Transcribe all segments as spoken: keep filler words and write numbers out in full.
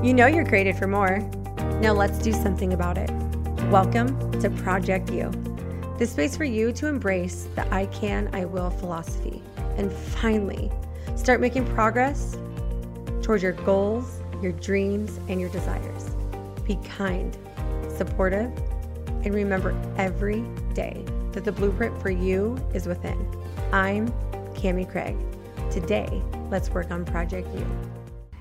You know you're created for more. Now let's do something about it. Welcome to Project You, the space for you to embrace the I can, I will philosophy and finally start making progress towards your goals, your dreams, and your desires. Be kind, supportive, and remember every day that the blueprint for you is within. I'm Cami Craig. Today, let's work on Project You.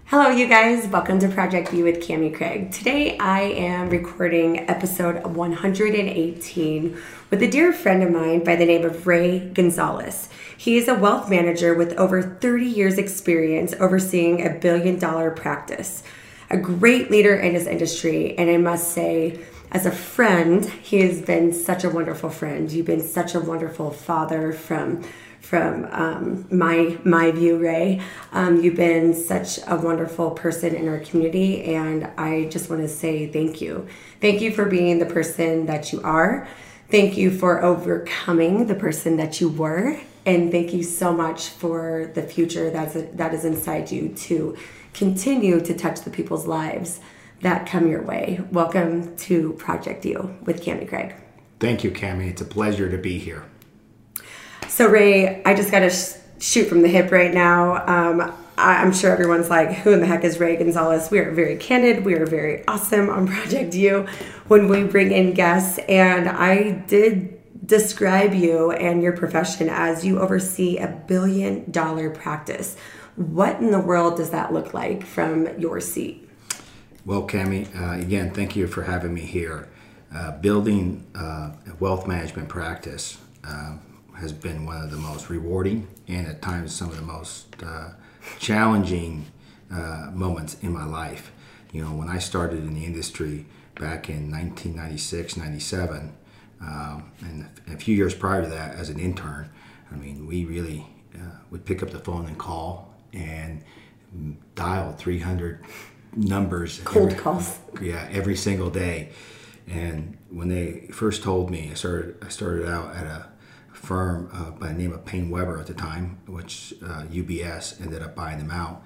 Hello, you guys. Welcome to Project You with Cami Craig. Today, I am recording episode one hundred eighteen with a dear friend of mine by the name of Ray Gonzalez. He is a wealth manager with over thirty years experience overseeing a billion dollar practice, a great leader in his industry, and I must say, as a friend, he has been such a wonderful friend. You've been such a wonderful father from from um, my my view, Ray. Um, you've been such a wonderful person in our community, and I just want to say thank you. Thank you for being the person that you are. Thank you for overcoming the person that you were, and thank you so much for the future that's a, that is inside you to continue to touch the people's lives that come your way. Welcome to Project You with Cami Craig. Thank you, Cami. It's a pleasure to be here. So, Ray, I just got to sh- shoot from the hip right now. Um, I- I'm sure everyone's like, who in the heck is Ray Gonzalez? We are very candid. We are very awesome on Project You when we bring in guests. And I did describe you and your profession as you oversee a billion dollar practice. What in the world does that look like from your seat? Well, Cami, uh, again, thank you for having me here. Uh, building uh, a wealth management practice uh, has been one of the most rewarding and at times some of the most uh, challenging uh, moments in my life. You know, when I started in the industry back in nineteen ninety-six, ninety-seven, um, and a few years prior to that as an intern, I mean, we really uh, would pick up the phone and call and dial three hundred numbers, cold every, calls yeah every single day. And when they first told me, I started I started out at a firm uh, by the name of Payne Weber at the time, which uh, U B S ended up buying them out,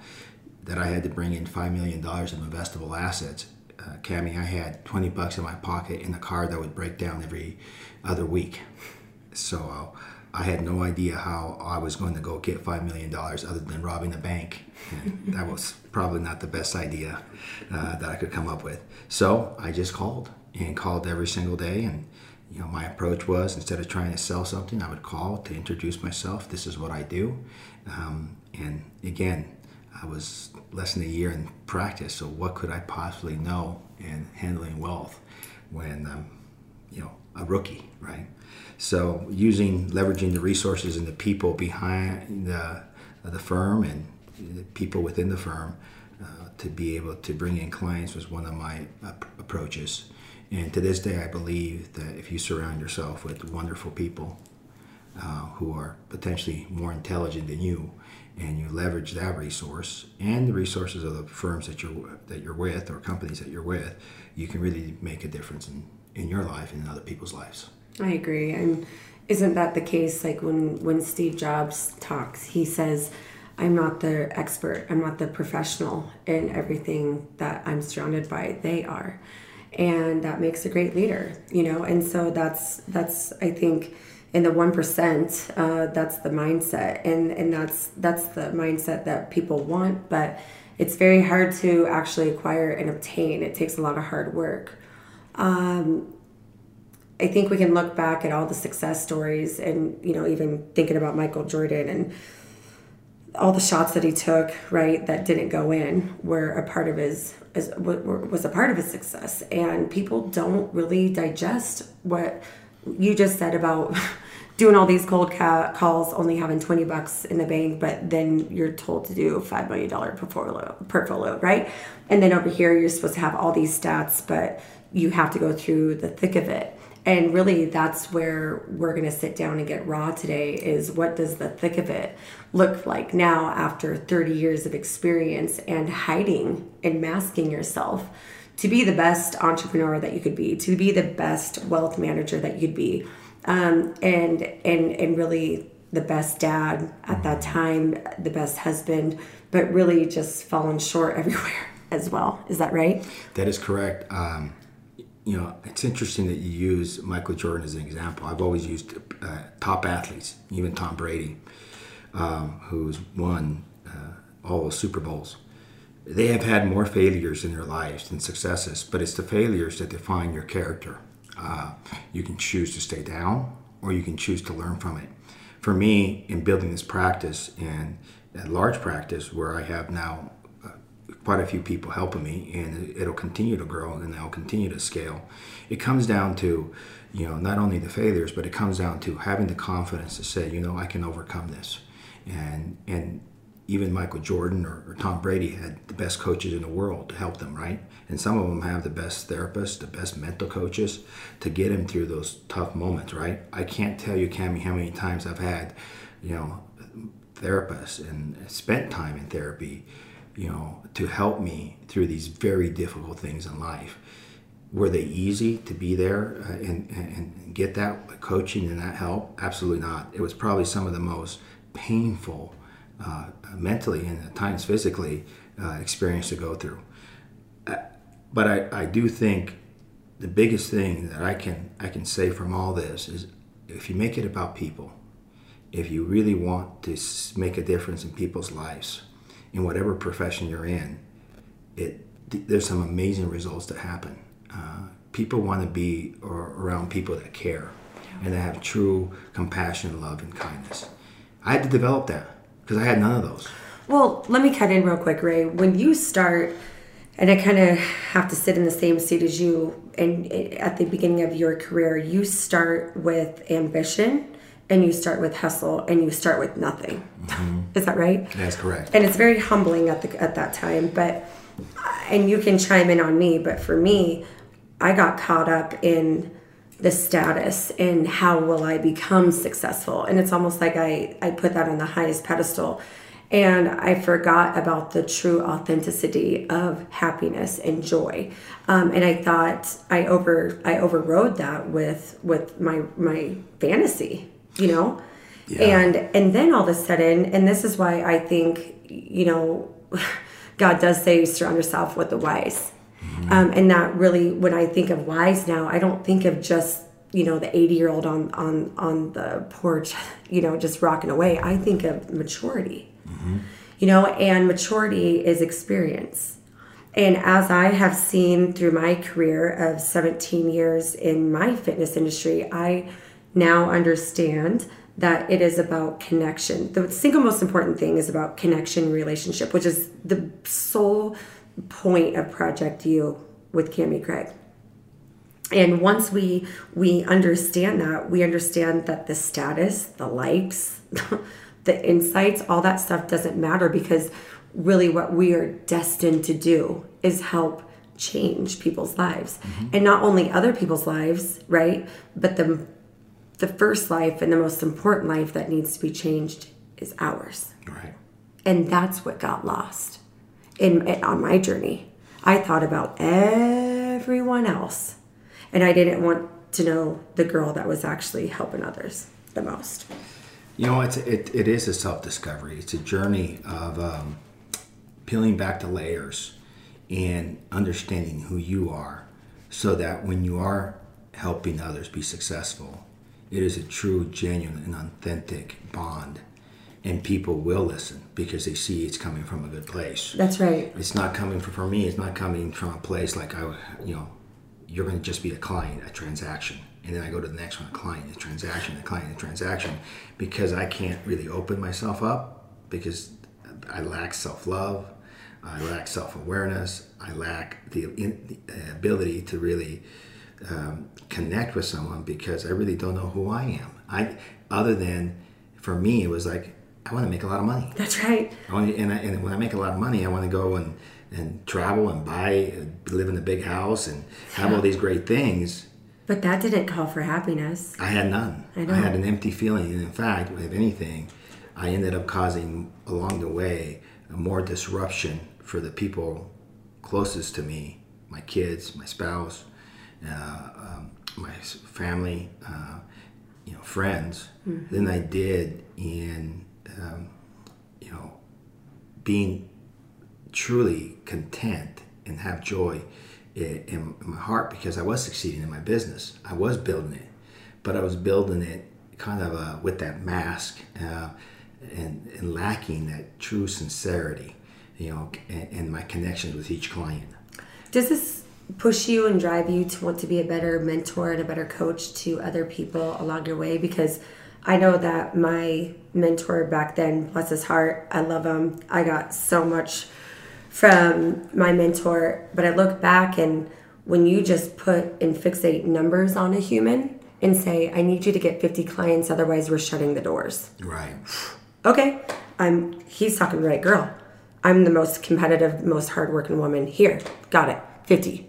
that I had to bring in five million dollars of investable assets. uh, Cami, I had twenty bucks in my pocket in the car that would break down every other week, so uh, I had no idea how I was going to go get five million dollars other than robbing a bank. And that was probably not the best idea uh, that I could come up with. So I just called and called every single day. And you know, my approach was, instead of trying to sell something, I would call to introduce myself. This is what I do. Um, and again, I was less than a year in practice. So what could I possibly know in handling wealth when I'm, um, you know, a rookie, right? So using, leveraging the resources and the people behind the the firm and the people within the firm uh, to be able to bring in clients was one of my uh, approaches. And to this day, I believe that if you surround yourself with wonderful people uh, who are potentially more intelligent than you, and you leverage that resource and the resources of the firms that you're that you're with or companies that you're with, you can really make a difference in, in your life and in other people's lives. I agree. And isn't that the case? Like when, when Steve Jobs talks, he says, I'm not the expert. I'm not the professional in everything that I'm surrounded by. They are. And that makes a great leader, you know? And so that's, that's, I think in the one percent, uh, that's the mindset. And, and that's, that's the mindset that people want, but it's very hard to actually acquire and obtain. It takes a lot of hard work. Um, I think we can look back at all the success stories and, you know, even thinking about Michael Jordan and all the shots that he took, right, that didn't go in were a part of his, his was a part of his success. And people don't really digest what you just said about doing all these cold ca- calls, only having twenty bucks in the bank, but then you're told to do a five million dollars portfolio, portfolio, right? And then over here, you're supposed to have all these stats, but you have to go through the thick of it. And really, that's where we're going to sit down and get raw today is what does the thick of it look like now after thirty years of experience and hiding and masking yourself to be the best entrepreneur that you could be, to be the best wealth manager that you'd be, um, and, and, and really the best dad at that time, the best husband, but really just falling short everywhere. as well. Is that right? That is correct. Um, you know, it's interesting that you use Michael Jordan as an example. I've always used uh, top athletes, even Tom Brady, um, who's won uh, all the Super Bowls. They have had more failures in their lives than successes, but it's the failures that define your character. Uh, you can choose to stay down, or you can choose to learn from it. For me, in building this practice, and a large practice where I have now uh, quite a few people helping me, and it'll continue to grow and it'll continue to scale, it comes down to, you know, not only the failures, but it comes down to having the confidence to say, you know, I can overcome this. And and even Michael Jordan or, or Tom Brady had the best coaches in the world to help them, right? And some of them have the best therapists, the best mental coaches to get them through those tough moments, right? I can't tell you, Cami, how many times I've had, you know, therapists and spent time in therapy, you know, to help me through these very difficult things in life. Were they easy to be there and, and, and get that coaching and that help? Absolutely not. It was probably some of the most painful Uh, mentally and at times physically uh, experience to go through. Uh, but I, I do think the biggest thing that I can I can say from all this is, if you make it about people, if you really want to make a difference in people's lives, in whatever profession you're in, it there's some amazing results that happen. Uh, people want to be or, around people that care and that have true compassion, love, and kindness. I had to develop that, because I had none of those. Well, let me cut in real quick, Ray. When you start, and I kind of have to sit in the same seat as you, and at the beginning of your career, you start with ambition, and you start with hustle, and you start with nothing. Mm-hmm. Is that right? That's correct. And it's very humbling at the at that time. But, and you can chime in on me, but for me, I got caught up in the status and how will I become successful, and it's almost like I, I put that on the highest pedestal, and I forgot about the true authenticity of happiness and joy, um, and I thought I over I overrode that with with my my fantasy, you know. Yeah. and and then all of a sudden, and this is why I think, you know, God does say surround yourself with the wise. Mm-hmm. Um, and that really, when I think of wise now, I don't think of just, you know, the eighty year old on, on, on the porch, you know, just rocking away. I think of maturity, mm-hmm. you know, and maturity is experience. And as I have seen through my career of seventeen years in my fitness industry, I now understand that it is about connection. The single most important thing is about connection, relationship, which is the sole point of Project You with Cami Craig. And once we we understand that, we understand that the status, the likes, the insights, all that stuff doesn't matter, because really what we are destined to do is help change people's lives. Mm-hmm. And not only other people's lives, right? But the the first life and the most important life that needs to be changed is ours. Right. And that's what got lost. In, in, on my journey, I thought about everyone else, and I didn't want to know the girl that was actually helping others the most. You know, it's, it, it is a self-discovery. It's a journey of um, peeling back the layers and understanding who you are, so that when you are helping others be successful, it is a true, genuine, and authentic bond. And people will listen because they see it's coming from a good place. That's right. It's not coming from, for me, it's not coming from a place like, I, you know, you're going to just be a client, a transaction. And then I go to the next one, a client, a transaction, a client, a transaction. Because I can't really open myself up, because I lack self-love, I lack self-awareness, I lack the, in, the ability to really um, connect with someone, because I really don't know who I am. I, other than, for me, it was like, I want to make a lot of money. That's right. I want to, and, I, and when I make a lot of money, I want to go and, and travel and buy, live in a big house and have yeah. all these great things. But that didn't call for happiness. I had none. I, I had an empty feeling. And in fact, if anything, I ended up causing along the way more disruption for the people closest to me, my kids, my spouse, uh, um, my family, uh, you know, friends, mm-hmm. than I did in... Um, you know, being truly content and have joy in, in my heart, because I was succeeding in my business. I was building it, but I was building it kind of uh, with that mask uh, and, and lacking that true sincerity, you know, and, and my connections with each client. Does this push you and drive you to want to be a better mentor and a better coach to other people along your way? Because I know that my mentor back then, bless his heart, I love him. I got so much from my mentor, but I look back, and when you just put and fixate numbers on a human and say, I need you to get fifty clients, otherwise we're shutting the doors. Right. Okay. I'm, he's talking to the right girl. I'm the most competitive, most hardworking woman here. Got it. fifty.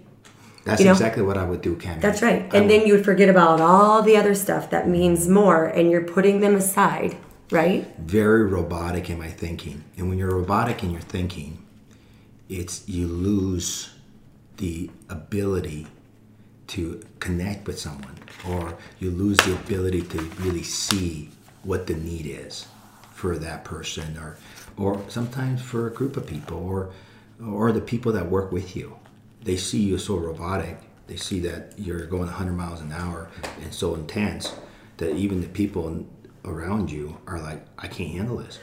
That's you know? Exactly what I would do, Cami. That's right. And I then would. You would forget about all the other stuff that means more, and you're putting them aside, right? Very robotic in my thinking. And when you're robotic in your thinking, it's you lose the ability to connect with someone, or you lose the ability to really see what the need is for that person, or or sometimes for a group of people, or or the people that work with you. They see you so robotic, they see that you're going one hundred miles an hour and so intense that even the people around you are like, I can't handle this.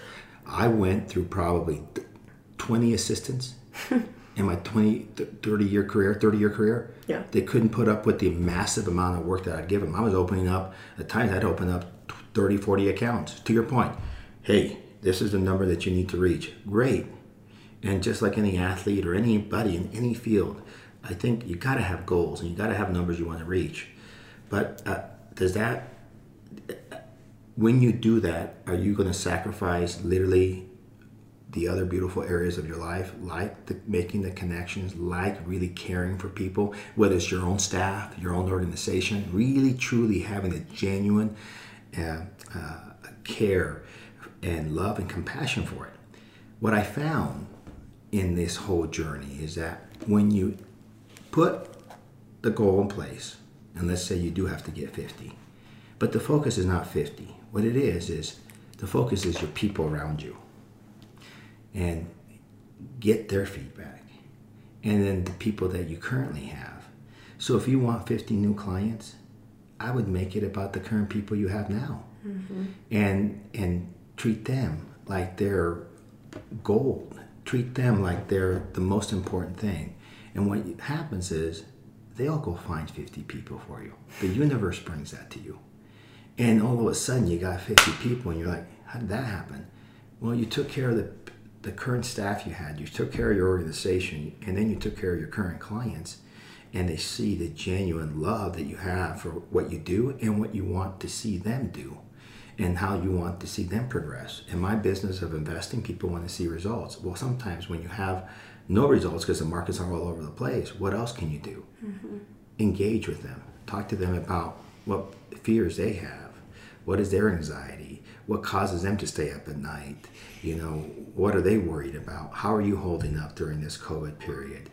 I went through probably twenty assistants in my twenty, thirty year career, thirty year career. Yeah. They couldn't put up with the massive amount of work that I'd give them. I was opening up, at times I'd open up thirty, forty accounts. To your point, hey, this is the number that you need to reach. Great. And just like any athlete or anybody in any field, I think you got to have goals and you got to have numbers you want to reach. But uh, does that, when you do that, are you going to sacrifice literally the other beautiful areas of your life, like the, making the connections, like really caring for people, whether it's your own staff, your own organization, really truly having a genuine uh, uh, care and love and compassion for it? What I found in this whole journey is that when you put the goal in place, and let's say you do have to get fifty, but the focus is not fifty. What it is, is the focus is your people around you, and get their feedback, and then the people that you currently have. So if you want fifty new clients, I would make it about the current people you have now, mm-hmm. and and treat them like they're gold. Treat them like they're the most important thing. And what happens is they'll go find fifty people for you. The universe brings that to you. And all of a sudden you got fifty people and you're like, how did that happen? Well, you took care of the the current staff you had. You took care of your organization, and then you took care of your current clients, and they see the genuine love that you have for what you do and what you want to see them do, and how you want to see them progress. In my business of investing, people want to see results. Well, sometimes when you have no results because the markets are all over the place, what else can you do? Mm-hmm. Engage with them. Talk to them about what fears they have. What is their anxiety? What causes them to stay up at night? You know, what are they worried about? How are you holding up during this COVID period?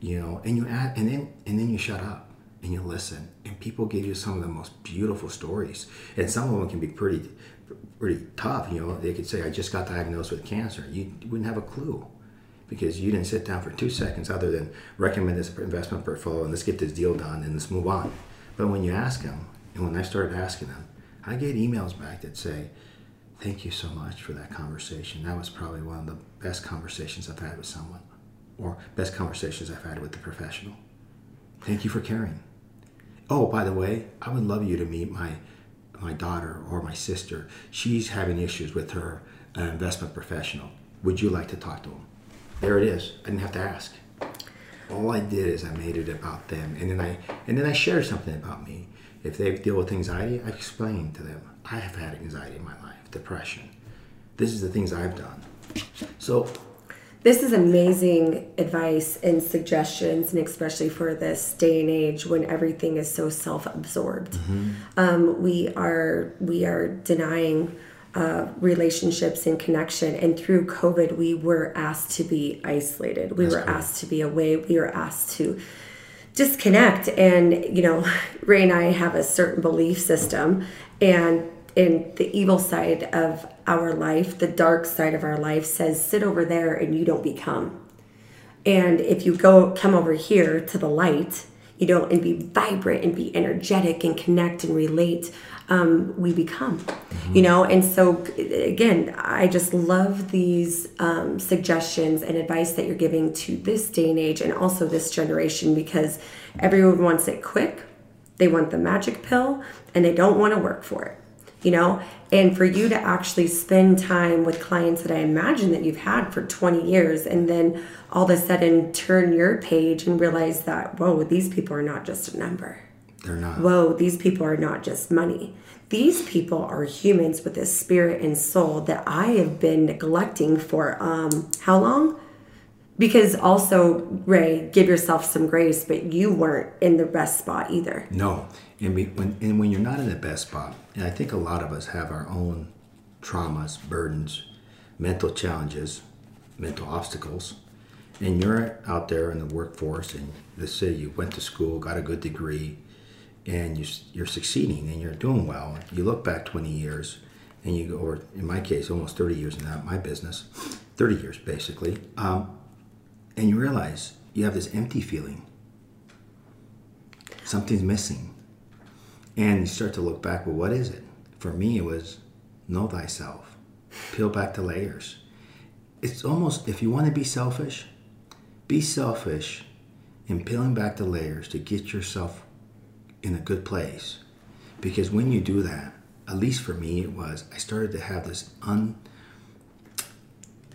You know, and you add, and then and then you shut up. And you listen, and people give you some of the most beautiful stories, and some of them can be pretty, pretty tough. You know, they could say, "I just got diagnosed with cancer." You wouldn't have a clue, because you didn't sit down for two seconds, other than recommend this investment portfolio and let's get this deal done and let's move on. But when you ask them, and when I started asking them, I get emails back that say, "Thank you so much for that conversation. That was probably one of the best conversations I've had with someone, or best conversations I've had with the professional. Thank you for caring. Oh, by the way, I would love you to meet my my daughter or my sister. She's having issues with her uh, investment professional. Would you like to talk to them?" There it is. I didn't have to ask. All I did is I made it about them, and then I and then I shared something about me. If they deal with anxiety, I explained to them, I have had anxiety in my life, depression. This is the things I've done. So this is amazing advice and suggestions, and especially for this day and age when everything is so self-absorbed. Mm-hmm. Um, we are we are denying uh, relationships and connection. And through COVID, we were asked to be isolated. We That's were cool. asked to be away. We were asked to disconnect. And, you know, Ray and I have a certain belief system, and in the evil side of our life, the dark side of our life says, sit over there and you don't become. And if you go come over here to the light, you know, and be vibrant and be energetic and connect and relate, um, we become, mm-hmm. you know. And so, again, I just love these um, suggestions and advice that you're giving to this day and age and also this generation, because everyone wants it quick. They want the magic pill and they don't want to work for it, you know. And for you to actually spend time with clients that I imagine that you've had for twenty years, and then all of a sudden turn your page and realize that, whoa, these people are not just a number. They're not. Whoa, these people are not just money. These people are humans with a spirit and soul that I have been neglecting for um, how long? Because also, Ray, give yourself some grace, but you weren't in the best spot either. No. And, we, when, and when you're not in the best spot, and I think a lot of us have our own traumas, burdens, mental challenges, mental obstacles, and you're out there in the workforce, and let's say you went to school, got a good degree, and you, you're succeeding, and you're doing well. You look back twenty years, and you go, or in my case, almost thirty years in that, my business, thirty years basically, um, and you realize you have this empty feeling. Something's missing. And you start to look back, well, what is it? For me, it was know thyself. Peel back the layers. It's almost, if you want to be selfish, be selfish in peeling back the layers to get yourself in a good place. Because when you do that, at least for me it was, I started to have this un,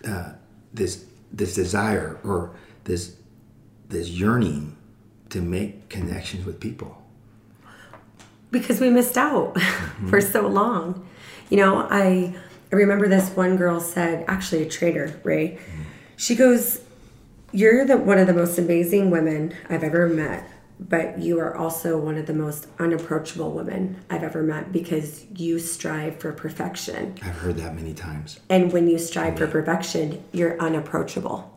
uh, this this desire or this this yearning to make connections with people. Because we missed out mm-hmm. for so long. You know, I, I remember this one girl said, actually a trainer, Ray, mm-hmm. she goes, you're the one of the most amazing women I've ever met, but you are also one of the most unapproachable women I've ever met because you strive for perfection. I've heard that many times. And when you strive mm-hmm. for perfection, you're unapproachable.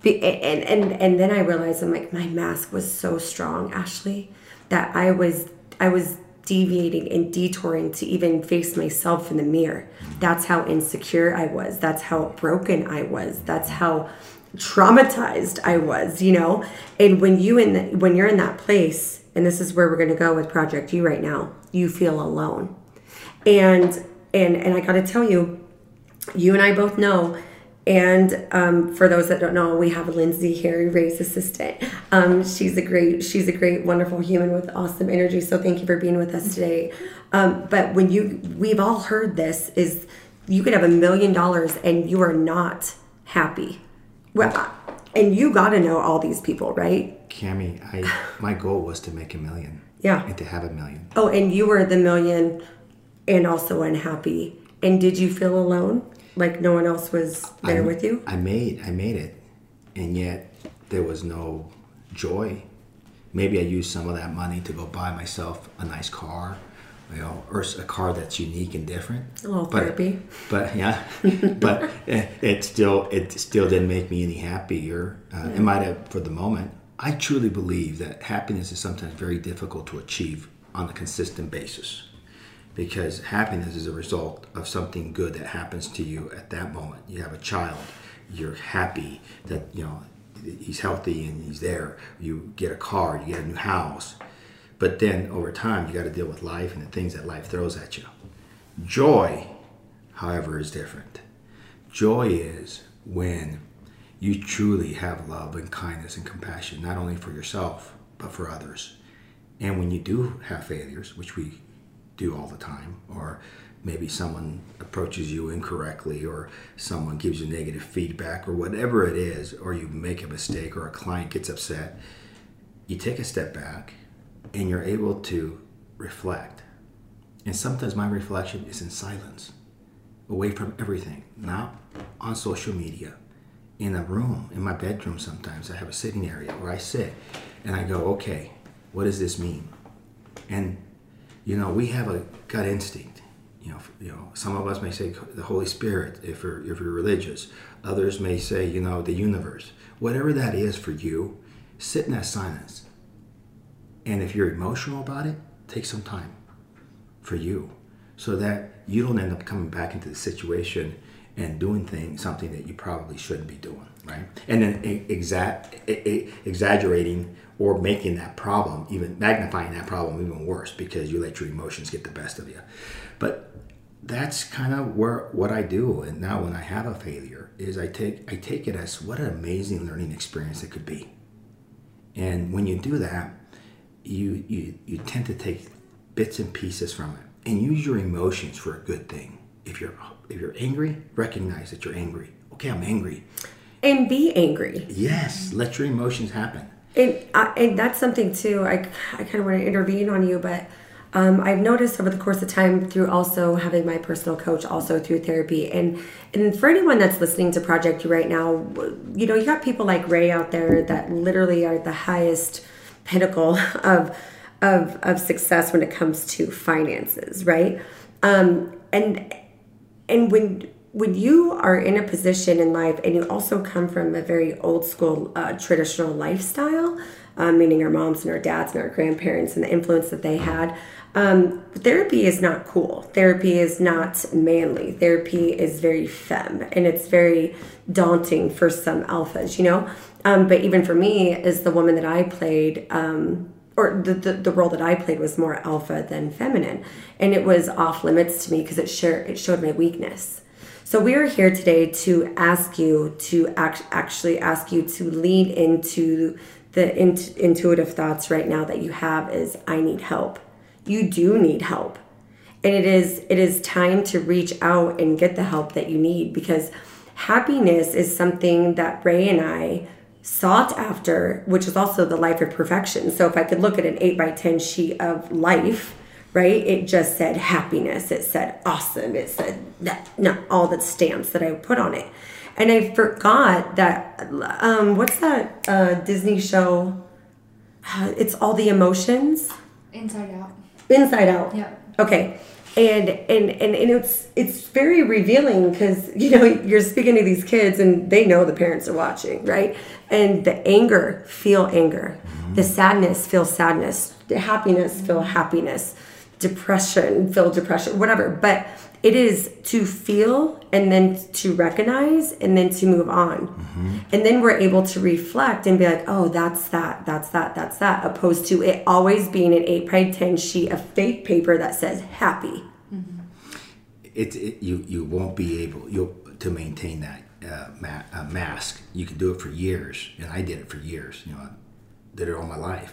The, and, and, and then I realized, I'm like, my mask was so strong, Ashley, that I was... I was deviating and detouring to even face myself in the mirror. That's how insecure I was. That's how broken I was. That's how traumatized I was, you know? And when, you in the, when you're in that place, and this is where we're going to go with Project You right now, you feel alone. And and and I got to tell you, you and I both know, and um, for those that don't know, we have Lindsay here, Ray's assistant. Um, she's a great, she's a great, wonderful human with awesome energy. So thank you for being with us today. Um, but when you, we've all heard this, is you could have a million dollars and you are not happy. Well, and you got to know all these people, right? Cami, I my goal was to make a million. Yeah. And to have a million. Oh, and you were the million, and also unhappy. And did you feel alone? Like no one else was there I, with you? I made I made it, and yet there was no joy. Maybe I used some of that money to go buy myself a nice car, you know, or a car that's unique and different. A little but, therapy. But yeah, but it, it still it still didn't make me any happier. Uh, yeah. It might have for the moment. I truly believe that happiness is sometimes very difficult to achieve on a consistent basis. Because happiness is a result of something good that happens to you at that moment. You have a child, you're happy that, you know, he's healthy and he's there. You get a car, you get a new house. But then over time, you got to deal with life and the things that life throws at you. Joy, however, is different. Joy is when you truly have love and kindness and compassion, not only for yourself, but for others. And when you do have failures, which we do all the time, or maybe someone approaches you incorrectly, or someone gives you negative feedback, or whatever it is, or you make a mistake, or a client gets upset, you take a step back and you're able to reflect. And sometimes my reflection is in silence, away from everything, not on social media, in a room, in my bedroom sometimes. I have a sitting area where I sit and I go, okay, what does this mean? And you know, we have a gut instinct. You know, you know. Some of us may say the Holy Spirit if you're if you're religious. Others may say, you know, the universe. Whatever that is for you, sit in that silence. And if you're emotional about it, take some time for you, so that you don't end up coming back into the situation and doing things, something that you probably shouldn't be doing, right? And then exa exaggerating or making that problem, even magnifying that problem even worse, because you let your emotions get the best of you. But that's kind of where what I do. And now when I have a failure is I take, I take it as what an amazing learning experience it could be. And when you do that, you, you, you tend to take bits and pieces from it and use your emotions for a good thing. If you're, if you're angry, recognize that you're angry. Okay, I'm angry. And be angry. Yes, let your emotions happen. And, I, and that's something, too, I, I kind of want to intervene on you, but um, I've noticed over the course of time through also having my personal coach, also through therapy, and, and for anyone that's listening to Project You right now, you know, you got people like Ray out there that literally are the highest pinnacle of, of, of success when it comes to finances, right? Um, and and when... When you are in a position in life and you also come from a very old school, uh, traditional lifestyle, uh, meaning our moms and our dads and our grandparents and the influence that they had, um, therapy is not cool. Therapy is not manly. Therapy is very femme, and it's very daunting for some alphas, you know? Um, but even for me, as the woman that I played, um, or the, the, the role that I played was more alpha than feminine. And it was off limits to me because it, share, it showed my weakness. So we are here today to ask you to act, actually ask you to lean into the in, intuitive thoughts right now that you have is, I need help. You do need help. And it is it is time to reach out and get the help that you need, because happiness is something that Ray and I sought after, which is also the life of perfection. So if I could look at an eight by ten sheet of life, right? It just said happiness. It said awesome. It said that, no, all the stamps that I put on it. And I forgot that, um, what's that uh, Disney show? It's all the emotions. Inside Out. Inside Out. Yeah. Okay. And, and, and, and it's, it's very revealing because, you know, you're speaking to these kids and they know the parents are watching, right? And the anger, feel anger. Mm-hmm. The sadness, feel sadness. The happiness, mm-hmm. feel happiness. Depression, feel depression, whatever. But it is to feel and then to recognize and then to move on. Mm-hmm. And then we're able to reflect and be like, oh, that's that, that's that, that's that. Opposed to it always being an eight by ten sheet of fake paper that says happy. Mm-hmm. It, it, you, you won't be able you'll, to maintain that uh, ma uh, mask. You can do it for years. And I did it for years. You know, I did it all my life.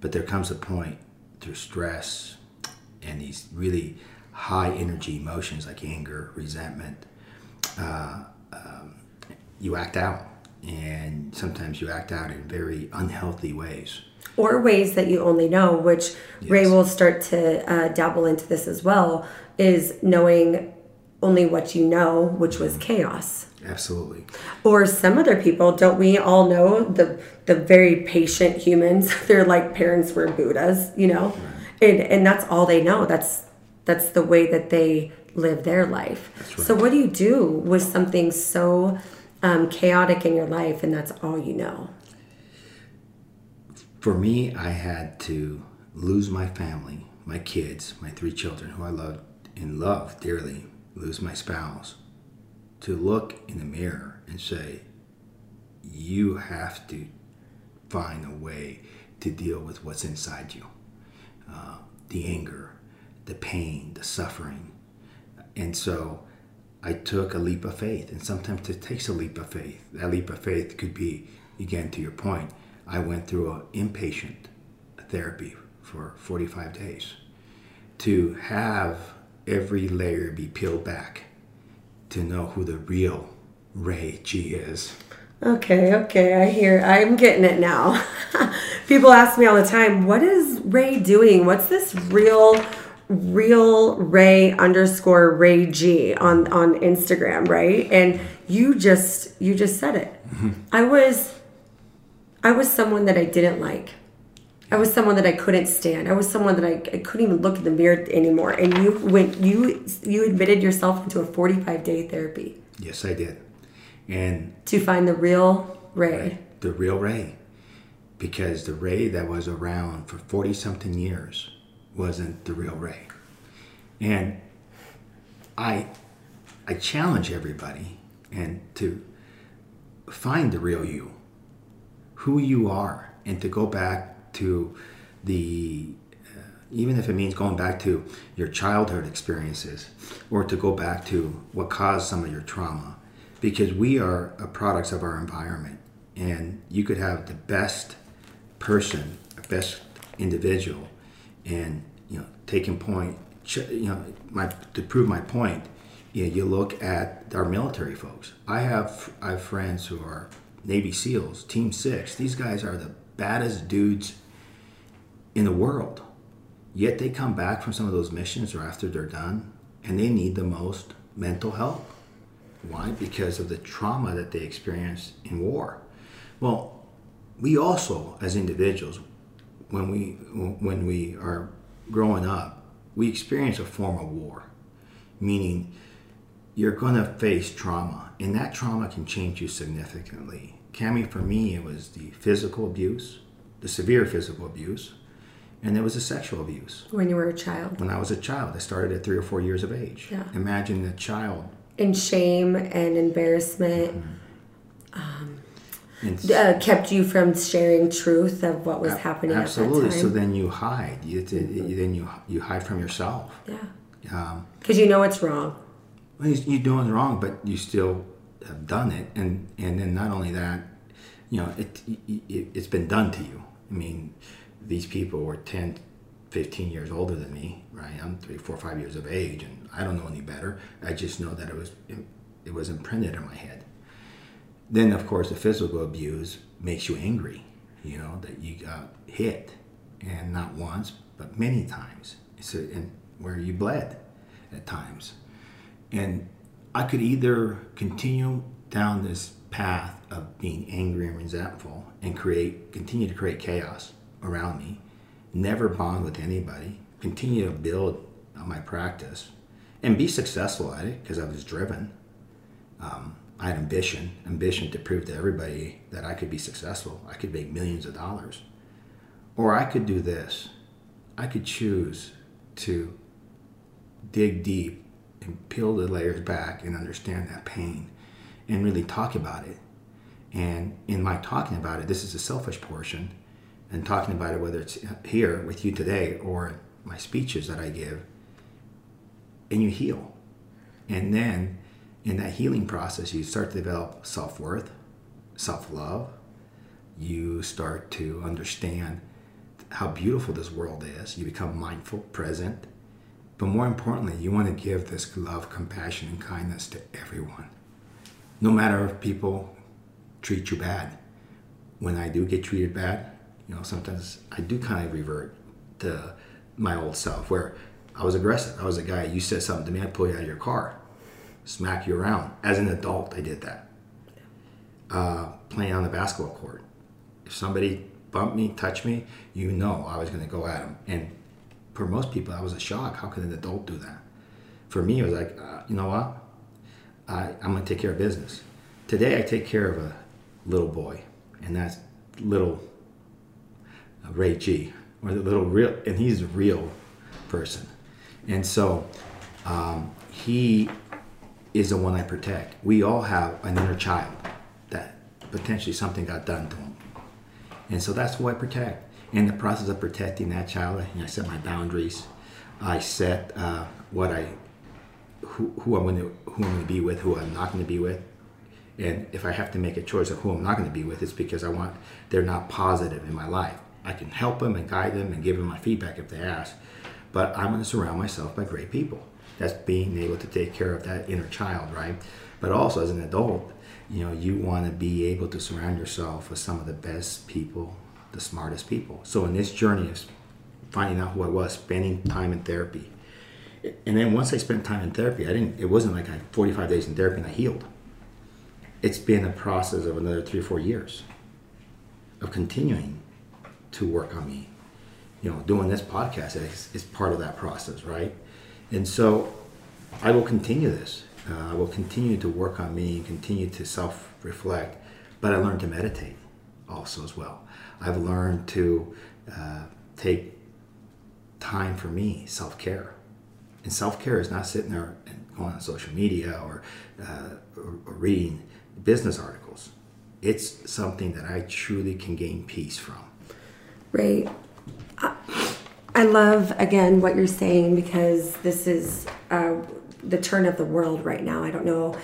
But there comes a point through stress and these really high energy emotions like anger, resentment, uh, um, you act out. And sometimes you act out in very unhealthy ways. Or ways that you only know, which yes. Ray will start to uh, dabble into this as well, is knowing only what you know, which was chaos. Absolutely. Or some other people, don't we all know the, the very patient humans? They're like parents were Buddhas, you know? Right. And, and that's all they know. That's that's the way that they live their life. That's right. So what do you do with something so um, chaotic in your life and that's all you know? For me, I had to lose my family, my kids, my three children who I loved and love dearly, lose my spouse, to look in the mirror and say, you have to find a way to deal with what's inside you. Uh, the anger, the pain, the suffering. And so I took a leap of faith. And sometimes it takes a leap of faith. That leap of faith could be, again, to your point, I went through an inpatient therapy for forty-five days to have every layer be peeled back to know who the real Ray G is. Okay, okay, I hear, I'm getting it now. People ask me all the time, what is Ray doing? What's this real, real Ray underscore Ray G on, on Instagram, right? And you just, you just said it. Mm-hmm. I was, I was someone that I didn't like. I was someone that I couldn't stand. I was someone that I, I couldn't even look in the mirror anymore. And you went, you, you admitted yourself into a forty-five day therapy. Yes, I did. And to find the real Ray. Right, the real Ray. Because the Ray that was around for forty something years wasn't the real Ray. And I I challenge everybody and to find the real you, who you are, and to go back to the, uh, even if it means going back to your childhood experiences or to go back to what caused some of your trauma, because we are a product of our environment. And you could have the best person, the best individual, and, you know, taking point, you know, my, to prove my point, you know, you look at our military folks. I have I have friends who are Navy SEALs, Team Six. These guys are the baddest dudes in the world. Yet they come back from some of those missions or after they're done, and they need the most mental help. Why? Because of the trauma that they experienced in war. Well, we also, as individuals, when we when we are growing up, we experience a form of war, meaning you're going to face trauma, and that trauma can change you significantly. Cami, for me, it was the physical abuse, the severe physical abuse, and it was the sexual abuse. When you were a child? When I was a child. I started at three or four years of age. Yeah. Imagine a child. And shame and embarrassment. Mm-hmm. um, and uh, kept you from sharing truth of what was a- happening absolutely. At that time. So then you hide. You, mm-hmm. Then you you hide from yourself. Yeah. Because um, you know it's wrong. Well, you're doing wrong, but you still have done it, and and then not only that, you know, it, it it's been done to you. I mean, these people were ten, fifteen years older than me, right? I'm three, four, five years of age, and I don't know any better. I just know that it was it was imprinted in my head. Then, of course, the physical abuse makes you angry, you know, that you got hit, and not once, but many times. It's a, and where you bled at times. And I could either continue down this path of being angry and resentful and create, continue to create chaos around me, never bond with anybody, continue to build on my practice, and be successful at it because I was driven. Um, I had ambition, ambition to prove to everybody that I could be successful. I could make millions of dollars. Or I could do this. I could choose to dig deep and peel the layers back and understand that pain and really talk about it. And in my talking about it, this is the selfish portion, and talking about it, whether it's here with you today or my speeches that I give, and you heal. And then in that healing process, you start to develop self-worth, self-love. You start to understand how beautiful this world is. You become mindful, present. But more importantly, you want to give this love, compassion, and kindness to everyone. No matter if people treat you bad. When I do get treated bad, you know, sometimes I do kind of revert to my old self where I was aggressive. I was a guy, you said something to me, I'd pull you out of your car, smack you around. As an adult, I did that. Uh, playing on the basketball court. If somebody bumped me, touched me, you know I was going to go at them. And for most people, that was a shock. How could an adult do that? For me, it was like, uh, you know what? I, I'm going to take care of business. Today, I take care of a little boy, and that's little uh, Ray G, or the little real, and he's a real person. And so um, he is the one I protect. We all have an inner child that potentially something got done to him. And so that's who I protect. In the process of protecting that child, I set my boundaries. I set uh, what I, who, who I'm going to, who I'm going to be with, who I'm not going to be with, and if I have to make a choice of who I'm not going to be with, it's because I want they're not positive in my life. I can help them and guide them and give them my feedback if they ask, but I'm going to surround myself by great people. That's being able to take care of that inner child, right? But also as an adult, you know, you want to be able to surround yourself with some of the best people, the smartest people. So in this journey of finding out who I was, spending time in therapy, and then once I spent time in therapy, I didn't. It wasn't like I had forty-five days in therapy and I healed. It's been a process of another three or four years of continuing to work on me. You know, doing this podcast is, is part of that process, right? And so I will continue this. Uh, I will continue to work on me and continue to self-reflect, but I learned to meditate also as well. I've learned to uh, take time for me, self-care. And self-care is not sitting there and going on social media or, uh, or, or reading business articles. It's something that I truly can gain peace from. Right. I love, again, what you're saying, because this is uh, the turn of the world right now. I don't know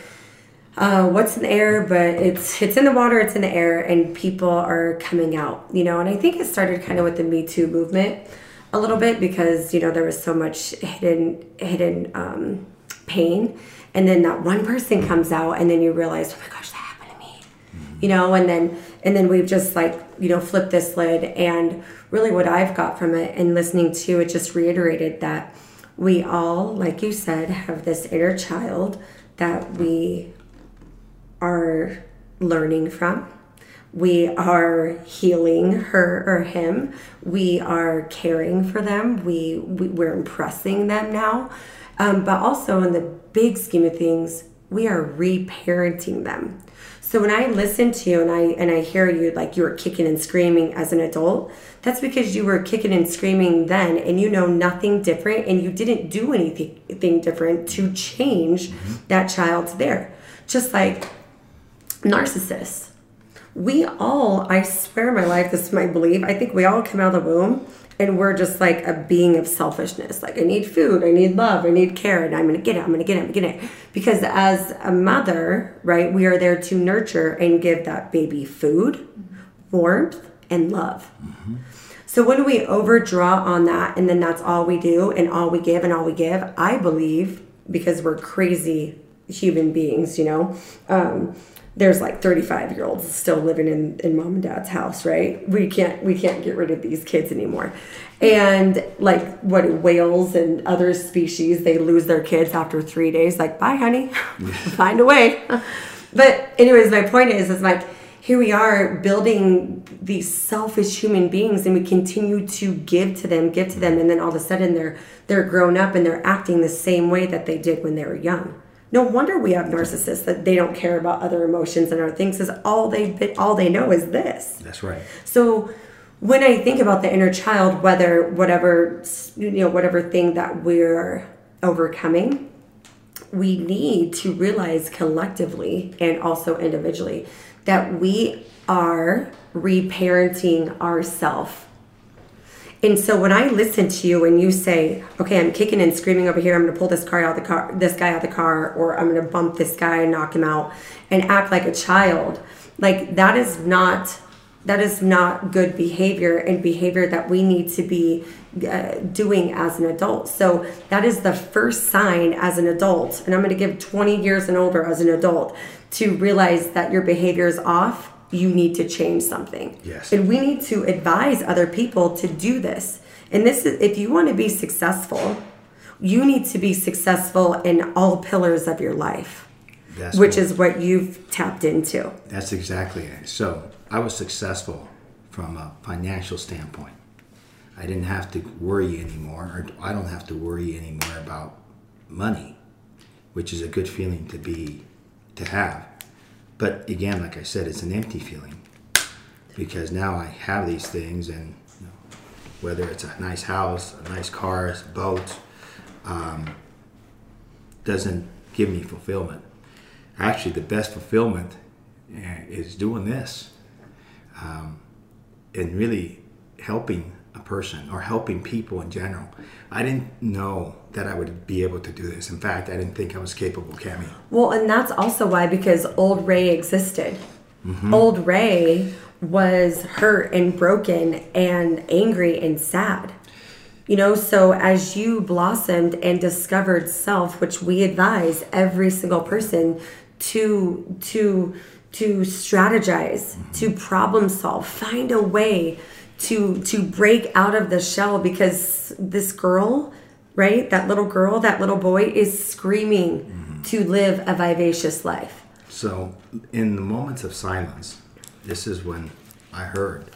uh, what's in the air, but it's it's in the water, it's in the air, and people are coming out, you know. And I think it started kind of with the Me Too movement a little bit, because, you know, there was so much hidden, hidden um, pain. And then that one person comes out, and then you realize, oh my gosh, that happened to me, you know, and then... And then we've just, like, you know, flipped this lid. And really what I've got from it and listening to it just reiterated that we all, like you said, have this inner child that we are learning from. We are healing her or him. We are caring for them. We, we, we're impressing them now. Um, but also in the big scheme of things, we are reparenting them. So when I listen to you and I and I hear you, like, you were kicking and screaming as an adult, that's because you were kicking and screaming then, and you know nothing different, and you didn't do anything different to change that child's there. Just like narcissists. We all, I swear in my life, this is my belief, I think we all come out of the womb and we're just like a being of selfishness. Like, I need food, I need love, I need care, and I'm going to get it, I'm going to get it, I'm going to get it. Because as a mother, right, we are there to nurture and give that baby food, warmth, and love. Mm-hmm. So when we overdraw on that, and then that's all we do, and all we give, and all we give, I believe, because we're crazy human beings, you know, um, there's like thirty-five year olds still living in, in mom and dad's house, right? We can't, we can't get rid of these kids anymore. And like what whales and other species, they lose their kids after three days. Like, bye, honey, find a way. But anyways, my point is, is like, here we are building these selfish human beings, and we continue to give to them, give to them. And then all of a sudden they're, they're grown up and they're acting the same way that they did when they were young. No wonder we have narcissists, that they don't care about other emotions and other things, because all they've been, all they know is this. That's right. So when I think about the inner child, whether whatever, you know, whatever thing that we're overcoming, we need to realize collectively and also individually that we are reparenting ourselves. And so when I listen to you and you say, okay, I'm kicking and screaming over here, I'm going to pull this car out of the car, this guy out of the car, or I'm going to bump this guy and knock him out and act like a child, like, that is not, that is not good behavior, and behavior that we need to be uh, doing as an adult. So that is the first sign as an adult. And I'm going to give twenty years and older as an adult to realize that your behavior is off. You need to change something. Yes. And we need to advise other people to do this. And this is, if you want to be successful, you need to be successful in all pillars of your life, That's which what, is what you've tapped into. That's exactly it. So I was successful from a financial standpoint. I didn't have to worry anymore, or I don't have to worry anymore about money, which is a good feeling to be, to have. But again, like I said, it's an empty feeling, because now I have these things, and you know, whether it's a nice house, a nice car, a boat, um, doesn't give me fulfillment. Actually, the best fulfillment is doing this, um, and really helping a person or helping people in general. I didn't know that I would be able to do this. In fact, I didn't think I was capable, Cami. Well, and that's also why, because old Ray existed. Mm-hmm. Old Ray was hurt and broken and angry and sad. You know, so as you blossomed and discovered self, which we advise every single person to to to strategize, mm-hmm. to problem solve, find a way to to break out of the shell, because this girl, right, that little girl, that little boy is screaming mm-hmm. to live a vivacious life. So in the moments of silence, this is when I heard,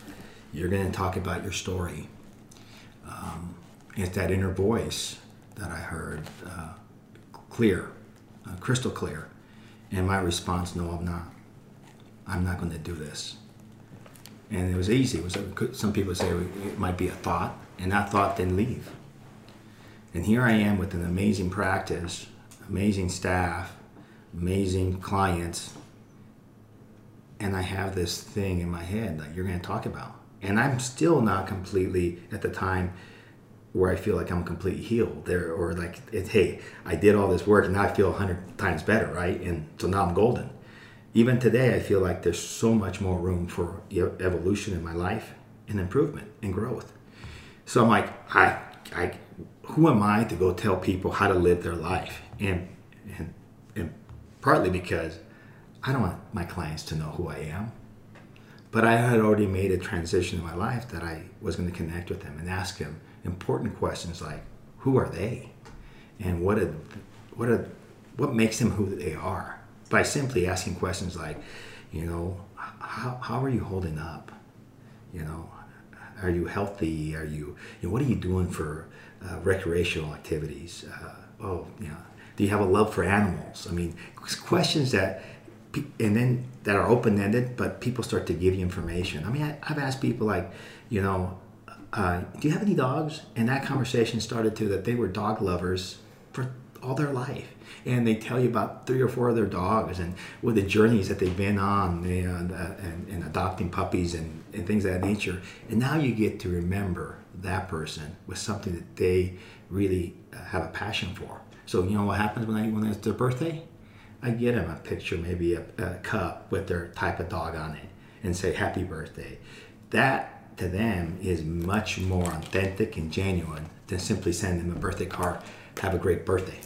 you're going to talk about your story. Um, it's that inner voice that I heard uh, clear, uh, crystal clear. And my response, no, I'm not. I'm not going to do this. And it was easy. It was, some people say it might be a thought, and that thought didn't leave. And here I am with an amazing practice, amazing staff, amazing clients, and I have this thing in my head that you're going to talk about. And I'm still not completely at the time where I feel like I'm completely healed there, or like, it, hey, I did all this work and now I feel a hundred times better, right? And so now I'm golden. Even today, I feel like there's so much more room for evolution in my life and improvement and growth. So I'm like, I, I, who am I to go tell people how to live their life? And, and, and partly because I don't want my clients to know who I am. But I had already made a transition in my life that I was going to connect with them and ask them important questions like, who are they? And what, a, what, a, what makes them who they are? By simply asking questions like, you know, how, how are you holding up? You know, are you healthy? Are you, you know, what are you doing for uh, recreational activities? Uh, oh, you know, do you have a love for animals? I mean, questions that, and then that are open-ended, but people start to give you information. I mean, I, I've asked people like, you know, uh, do you have any dogs? And that conversation started to that they were dog lovers for all their life. And they tell you about three or four of their dogs and what the journeys that they've been on, you know, and, uh, and, and adopting puppies and, and things of that nature. And now you get to remember that person with something that they really uh, have a passion for. So you know what happens when, I, when it's their birthday? I get them a picture, maybe a, a cup with their type of dog on it, and say, happy birthday. That, to them, is much more authentic and genuine than simply sending them a birthday card, have a great birthday.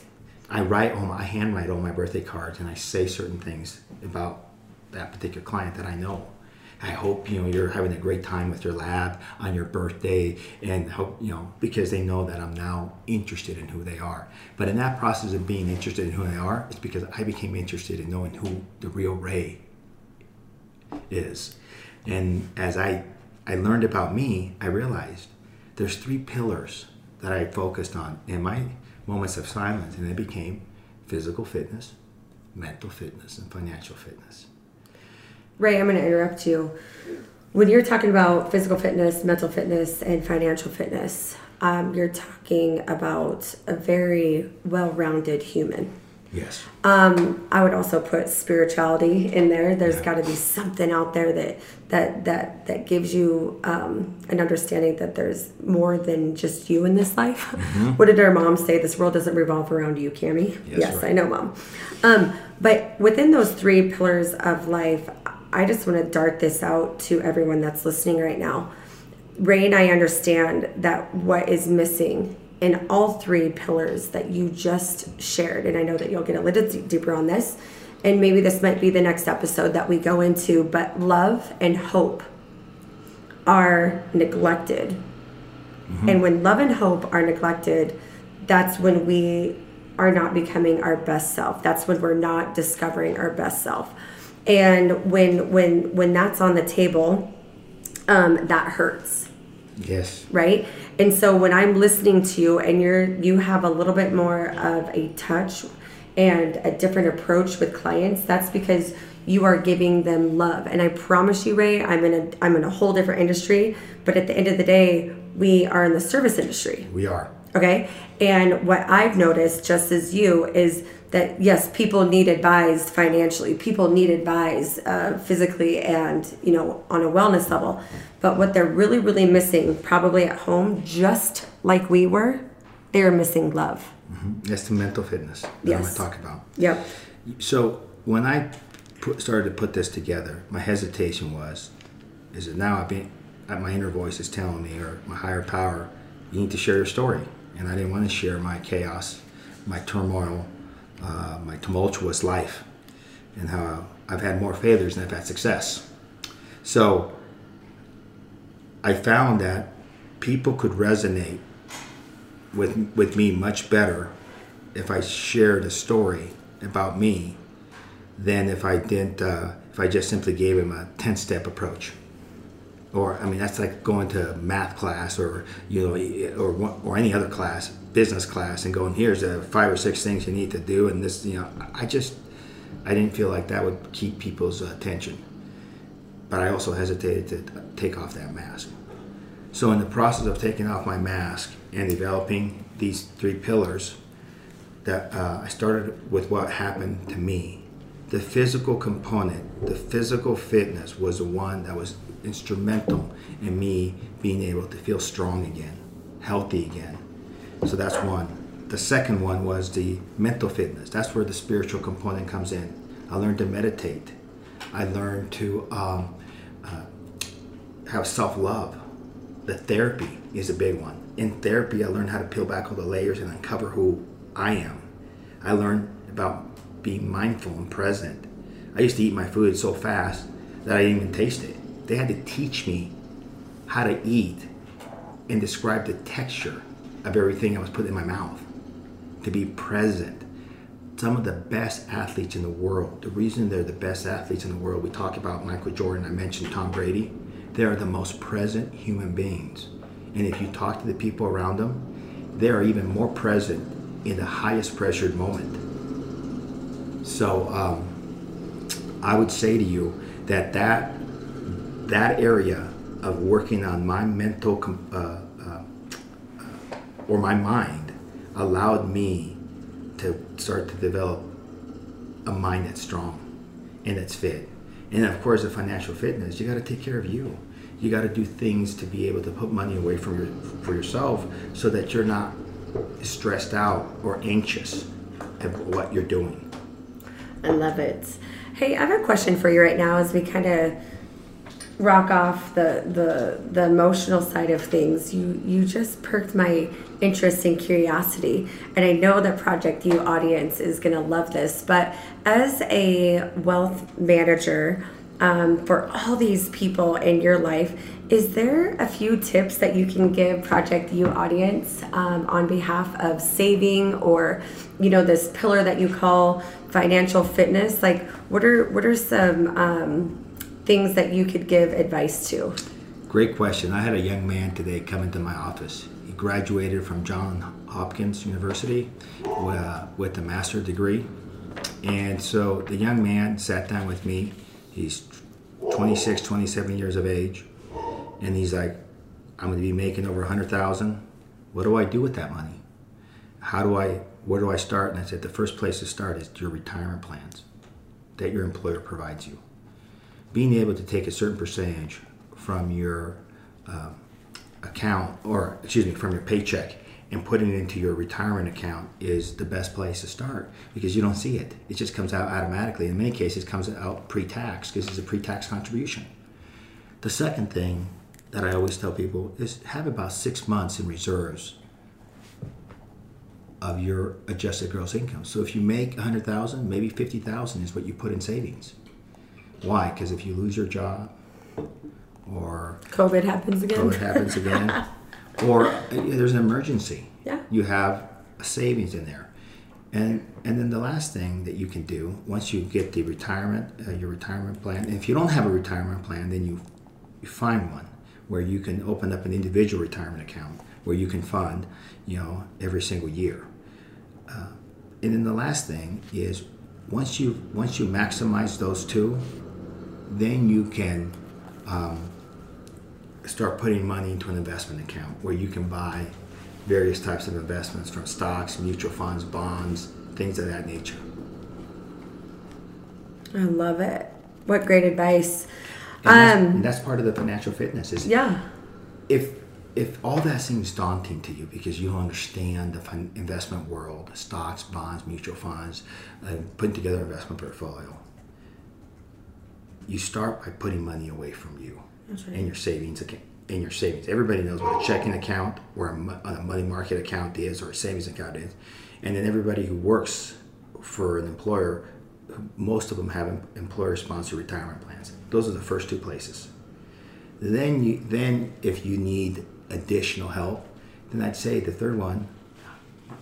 I write all my, I handwrite all my birthday cards, and I say certain things about that particular client that I know. I hope, you know, you're having a great time with your lab on your birthday, and hope, you know, because they know that I'm now interested in who they are. But in that process of being interested in who they are, it's because I became interested in knowing who the real Ray is. And as I, I learned about me, I realized there's three pillars that I focused on in my moments of silence, and they became physical fitness, mental fitness, and financial fitness. Ray, I'm going to interrupt you. When you're talking about physical fitness, mental fitness, and financial fitness, um, you're talking about a very well-rounded human. Yes. Um, I would also put spirituality in there. There's yeah. got to be something out there that that that that gives you um, an understanding that there's more than just you in this life. Mm-hmm. What did our mom say? This world doesn't revolve around you, Cami. Yes, yes right. I know, Mom. Um, but within those three pillars of life, I just want to dart this out to everyone that's listening right now. Ray and I understand that what is missing in all three pillars that you just shared, and I know that you'll get a little deeper on this, and maybe this might be the next episode that we go into, but love and hope are neglected. Mm-hmm. And when love and hope are neglected, that's when we are not becoming our best self. That's when we're not discovering our best self. And when when when that's on the table, um, that hurts. Yes. Right? And so when I'm listening to you and you're you have a little bit more of a touch and a different approach with clients, that's because you are giving them love. And I promise you, Ray, I'm in a I'm in a whole different industry, but at the end of the day, we are in the service industry. We are. Okay? And what I've noticed, just as you, is that, yes, people need advised financially. People need advised uh, physically and, you know, on a wellness level. But what they're really, really missing, probably at home, just like we were, they are missing love. Mm-hmm. That's the mental fitness that yes. I'm going to talk about. Yep. So when I put, started to put this together, my hesitation was, is that now I've been, my inner voice is telling me, or my higher power, you need to share your story. And I didn't want to share my chaos, my turmoil, uh, my tumultuous life, and how I've had more failures than I've had success. So I found that people could resonate with, with me much better if I shared a story about me than if I didn't, uh, if I just simply gave them a ten-step approach. Or, I mean, that's like going to math class or, you know, or or any other class, business class, and going, here's the five or six things you need to do. And this, you know, I just, I didn't feel like that would keep people's attention. But I also hesitated to take off that mask. So in the process of taking off my mask and developing these three pillars, that uh, I started with what happened to me. The physical component, the physical fitness was the one that was instrumental in me being able to feel strong again, healthy again. So that's one. The second one was the mental fitness. That's where the spiritual component comes in. I learned to meditate. I learned to um, uh, have self-love. The therapy is a big one. In therapy, I learned how to peel back all the layers and uncover who I am. I learned about being mindful and present. I used to eat my food so fast that I didn't even taste it. They had to teach me how to eat and describe the texture of everything I was putting in my mouth, to be present. Some of the best athletes in the world, the reason they're the best athletes in the world, we talk about Michael Jordan, I mentioned Tom Brady, they are the most present human beings. And if you talk to the people around them, they are even more present in the highest pressured moment. So um, I would say to you that that, that area of working on my mental uh, uh, uh, or my mind allowed me to start to develop a mind that's strong and that's fit. And of course, the financial fitness, you got to take care of you. You got to do things to be able to put money away from your, for yourself so that you're not stressed out or anxious about what you're doing. I love it. Hey, I have a question for you right now as we kind of rock off the, the the emotional side of things. You you just perked my interest and curiosity, and I know the Project You audience is going to love this, but as a wealth manager um, for all these people in your life, is there a few tips that you can give Project You audience um, on behalf of saving, or you know, this pillar that you call financial fitness? Like, what are what are some um, things that you could give advice to? Great question. I had a young man today come into my office. He graduated from Johns Hopkins University with a, with a master's degree. And so the young man sat down with me. He's twenty-six, twenty-seven years of age. And he's like, I'm going to be making over one hundred thousand dollars. What do I do with that money? How do I, where do I start? And I said, the first place to start is your retirement plans that your employer provides you. Being able to take a certain percentage from your uh, account, or excuse me, from your paycheck and put it into your retirement account is the best place to start, because you don't see it. It just comes out automatically. In many cases, it comes out pre-tax because it's a pre-tax contribution. The second thing that I always tell people is have about six months in reserves of your adjusted gross income. So if you make one hundred thousand dollars, maybe fifty thousand dollars is what you put in savings. Why? Because if you lose your job, or COVID happens again, COVID happens again, or there's an emergency, yeah, you have a savings in there. And and then the last thing that you can do once you get the retirement, uh, your retirement plan. And if you don't have a retirement plan, then you you find one where you can open up an individual retirement account where you can fund, you know, every single year. Uh, and then the last thing is once you once you maximize those two, then you can um, start putting money into an investment account where you can buy various types of investments, from stocks, mutual funds, bonds, things of that nature. I love it. What great advice. And, um, that's, and that's part of the financial fitness, isn't yeah. it? If, if all that seems daunting to you because you don't understand the fin- investment world, stocks, bonds, mutual funds, uh, putting together an investment portfolio, you start by putting money away from you. That's right. in your savings account. In your savings, everybody knows what a checking account or a, a money market account is, or a savings account is. And then everybody who works for an employer, most of them have employer-sponsored retirement plans. Those are the first two places. Then, you, then if you need additional help, then I'd say the third one,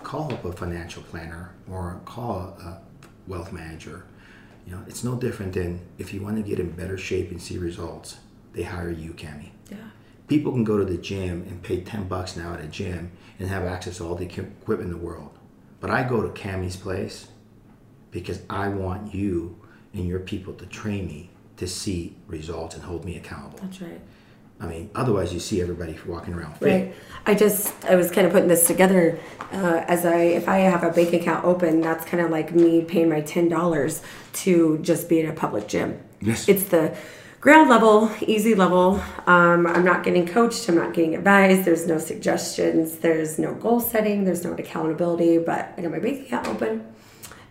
call up a financial planner or call a wealth manager. You know, it's no different than if you want to get in better shape and see results, they hire you, Cami. Yeah. People can go to the gym and pay ten bucks now at a gym and have access to all the equipment in the world. But I go to Cami's place because I want you and your people to train me to see results and hold me accountable. That's right. I mean, otherwise you see everybody walking around fit. Right. I just, I was kind of putting this together uh, as I, if I have a bank account open, that's kind of like me paying my ten dollars to just be in a public gym. Yes. It's the ground level, easy level. Um, I'm not getting coached. I'm not getting advised. There's no suggestions. There's no goal setting. There's no accountability, but I got my bank account open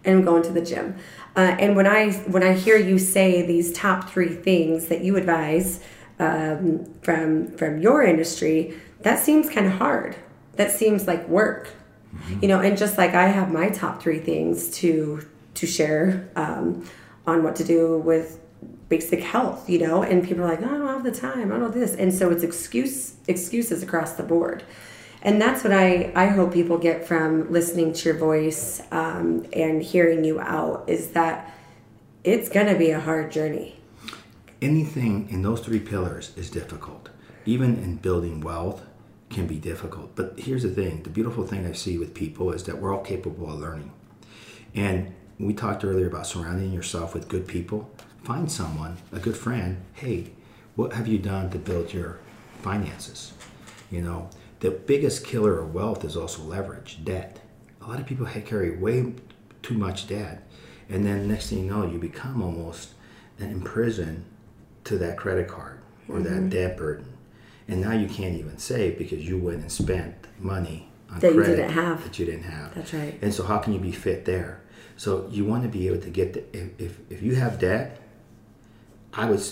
and I'm going to the gym. Uh, and when I, when I hear you say these top three things that you advise, Um, from from your industry, that seems kind of hard. That seems like work, mm-hmm. you know. And just like I have my top three things to to share um, on what to do with basic health, you know. And people are like, oh, I don't have the time. I don't do this. And so it's excuse excuses across the board. And that's what I I hope people get from listening to your voice um, and hearing you out is that it's gonna be a hard journey. Anything in those three pillars is difficult. Even in building wealth can be difficult. But here's the thing. The beautiful thing I see with people is that we're all capable of learning. And we talked earlier about surrounding yourself with good people. Find someone, a good friend. Hey, what have you done to build your finances? You know, the biggest killer of wealth is also leverage, debt. A lot of people carry way too much debt. And then next thing you know, you become almost imprisoned to that credit card or mm-hmm. that debt burden, and now you can't even save because you went and spent money on that credit you didn't have. that you didn't have. That's right. And so, how can you be fit there? So you want to be able to get the, if, if if you have debt, I would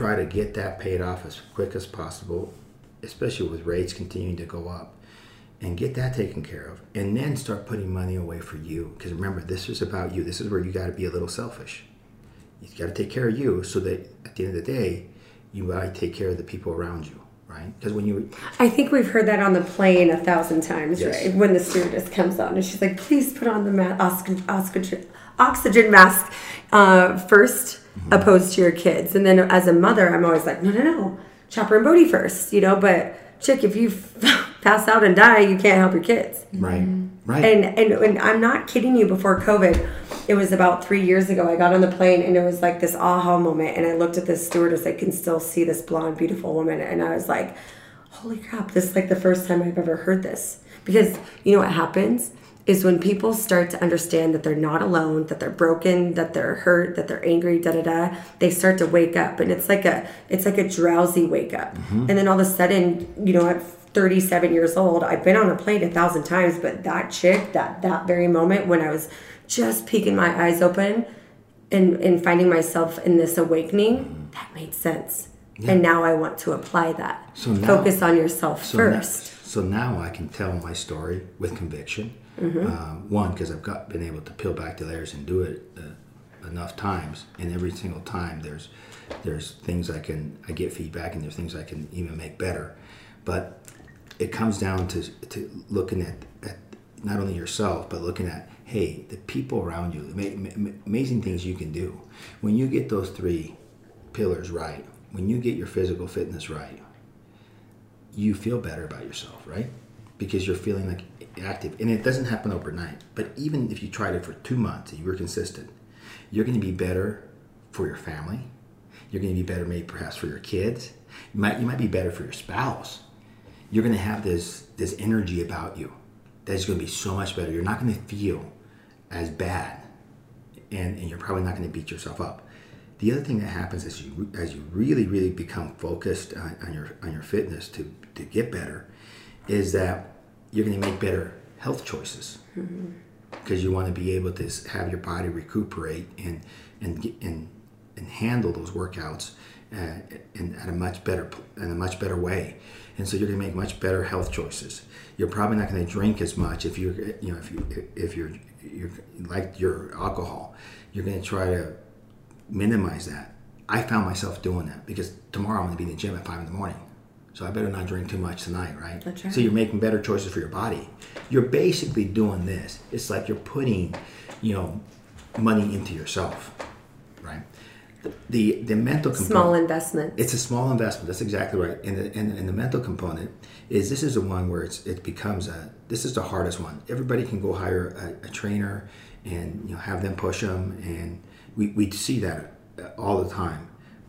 try to get that paid off as quick as possible, especially with rates continuing to go up, and get that taken care of, and then start putting money away for you. Because remember, this is about you. This is where you got to be a little selfish. You got to take care of you so that at the end of the day, you might take care of the people around you, right? Because when you, I think we've heard that on the plane a thousand times, yes. right? When the stewardess comes on and she's like, "Please put on the ma- oxygen, oxygen, oxygen mask uh, first, mm-hmm. opposed to your kids." And then as a mother, I'm always like, "No, no, no, Chopper and Bodie first," you know. But chick, if you pass out and die, you can't help your kids, right? Right. And and and I'm not kidding you. Before COVID. It was about three years ago. I got on the plane and it was like this aha moment. And I looked at this stewardess. I can still see this blonde, beautiful woman. And I was like, holy crap, this is like the first time I've ever heard this. Because you know what happens is when people start to understand that they're not alone, that they're broken, that they're hurt, that they're angry, da da da, they start to wake up. And it's like a it's like a drowsy wake up. Mm-hmm. And then all of a sudden, you know, at thirty-seven years old, I've been on a plane a thousand times, but that chick, that that very moment when I was just peeking my eyes open and, and finding myself in this awakening, mm-hmm. that made sense. Yeah. And now I want to apply that. So now, focus on yourself so first. Now, so now I can tell my story with conviction. Mm-hmm. Uh, one, because I've got been able to peel back the layers and do it uh, enough times. And every single time there's there's things I can, I get feedback and there's things I can even make better. But it comes down to, to looking at, at not only yourself, but looking at, hey, the people around you, amazing things you can do. When you get those three pillars right, when you get your physical fitness right, you feel better about yourself, right? Because you're feeling like active. And it doesn't happen overnight. But even if you tried it for two months and you were consistent, you're going to be better for your family. You're going to be better maybe perhaps for your kids. You might, you might be better for your spouse. You're going to have this, this energy about you that's going to be so much better. You're not going to feel as bad, and, and you're probably not going to beat yourself up. The other thing that happens as you as you really really become focused on, on your on your fitness to to get better, is that you're going to make better health choices because mm-hmm. you want to be able to have your body recuperate and and get, and and handle those workouts uh, in at a much better in a much better way. And so you're going to make much better health choices. You're probably not going to drink as much if you're, you know, if you if you're, you're like your alcohol. You're going to try to minimize that. I found myself doing that because tomorrow I'm going to be in the gym at five in the morning, so I better not drink too much tonight, right? That's right. So you're making better choices for your body. You're basically doing this. It's like you're putting, you know, money into yourself, right? The the mental component. Small investment. It's a small investment. That's exactly right. And the, and, and the mental component is this is the one where it's it becomes a this is the hardest one. Everybody can go hire a, a trainer and you know have them push them, and we we see that all the time.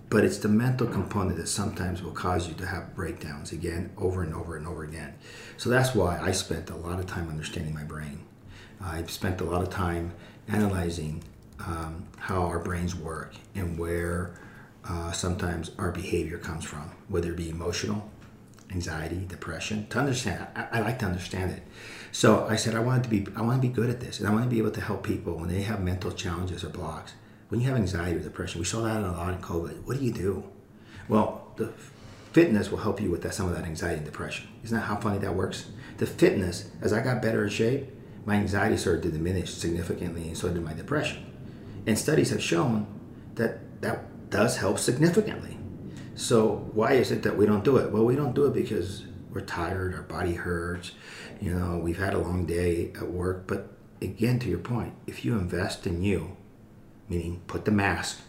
But it's the mental component that sometimes will cause you to have breakdowns again, over and over and over again. So that's why I spent a lot of time understanding my brain. I spent a lot of time analyzing um, how our brains work and where uh, sometimes our behavior comes from, whether it be emotional, anxiety, depression, to understand. I, I like to understand it. So I said, I wanted to be, I want to be good at this, and I want to be able to help people when they have mental challenges or blocks. When you have anxiety or depression, we saw that a lot in COVID. What do you do? Well, the fitness will help you with that, some of that anxiety and depression. Isn't that how funny that works? The fitness, as I got better in shape, my anxiety started to diminish significantly, and so did my depression. And studies have shown that that does help significantly. So why is it that we don't do it? Well, we don't do it because we're tired, our body hurts, you know, we've had a long day at work. But again, to your point, if you invest in you, meaning put the mask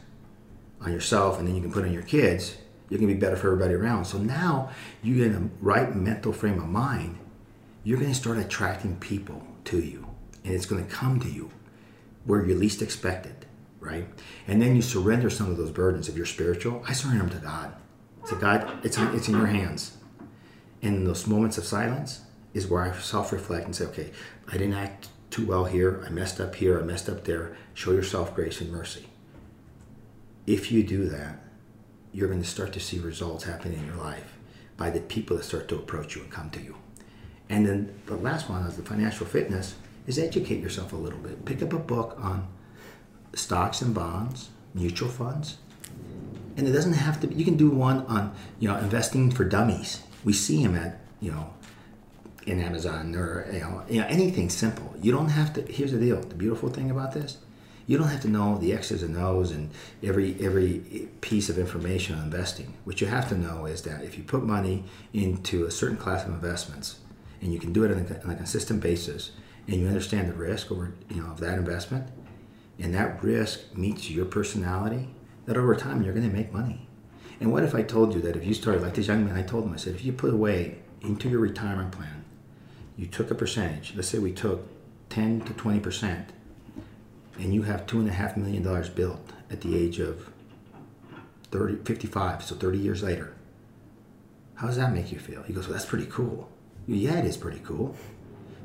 on yourself and then you can put it on your kids, you're gonna be better for everybody around. So now you're in the right mental frame of mind, you're gonna start attracting people to you, and it's gonna come to you where you're least expected, right? And then you surrender some of those burdens. If you're spiritual, I surrender them to God. To God, it's in, it's in your hands. And in those moments of silence is where I self-reflect and say, okay, I didn't act too well here, I messed up here, I messed up there. Show yourself grace and mercy. If you do that, you're going to start to see results happen in your life by the people that start to approach you and come to you. And then the last one is the financial fitness, is educate yourself a little bit. Pick up a book on stocks and bonds, mutual funds, and it doesn't have to be, you can do one on, you know, investing for dummies. We see them at, you know, in Amazon or you know, you know anything simple. You don't have to. Here's the deal. The beautiful thing about this, you don't have to know the X's and O's and every every piece of information on investing. What you have to know is that if you put money into a certain class of investments, and you can do it on a, on a consistent basis, and you understand the risk over you know of that investment, and that risk meets your personality, that over time you're going to make money. And what if I told you that if you started like this young man? I told him, I said, if you put away into your retirement plan, you took a percentage, let's say we took ten to twenty percent, and you have two and a half million dollars built at the age of thirty, fifty-five, so thirty years later. How does that make you feel? He goes, well, that's pretty cool. You, yeah, it is pretty cool.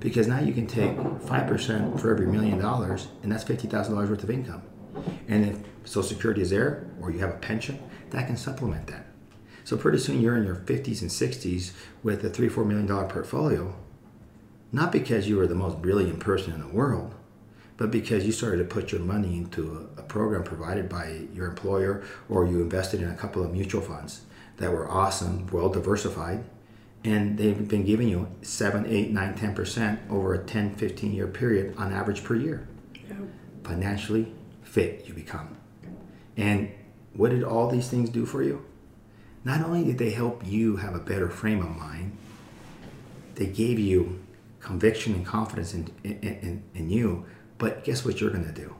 Because now you can take five percent for every million dollars, and that's fifty thousand dollars worth of income. And if Social Security is there, or you have a pension, that can supplement that. So pretty soon you're in your fifties and sixties with a three, four million dollar portfolio. Not because you were the most brilliant person in the world, but because you started to put your money into a, a program provided by your employer, or you invested in a couple of mutual funds that were awesome, well diversified, and they've been giving you seven, eight, nine, ten percent over a ten, fifteen year period on average per year. Yeah. Financially fit you become. And what did all these things do for you? Not only did they help you have a better frame of mind, they gave you conviction and confidence in, in, in, in you, but guess what you're going to do?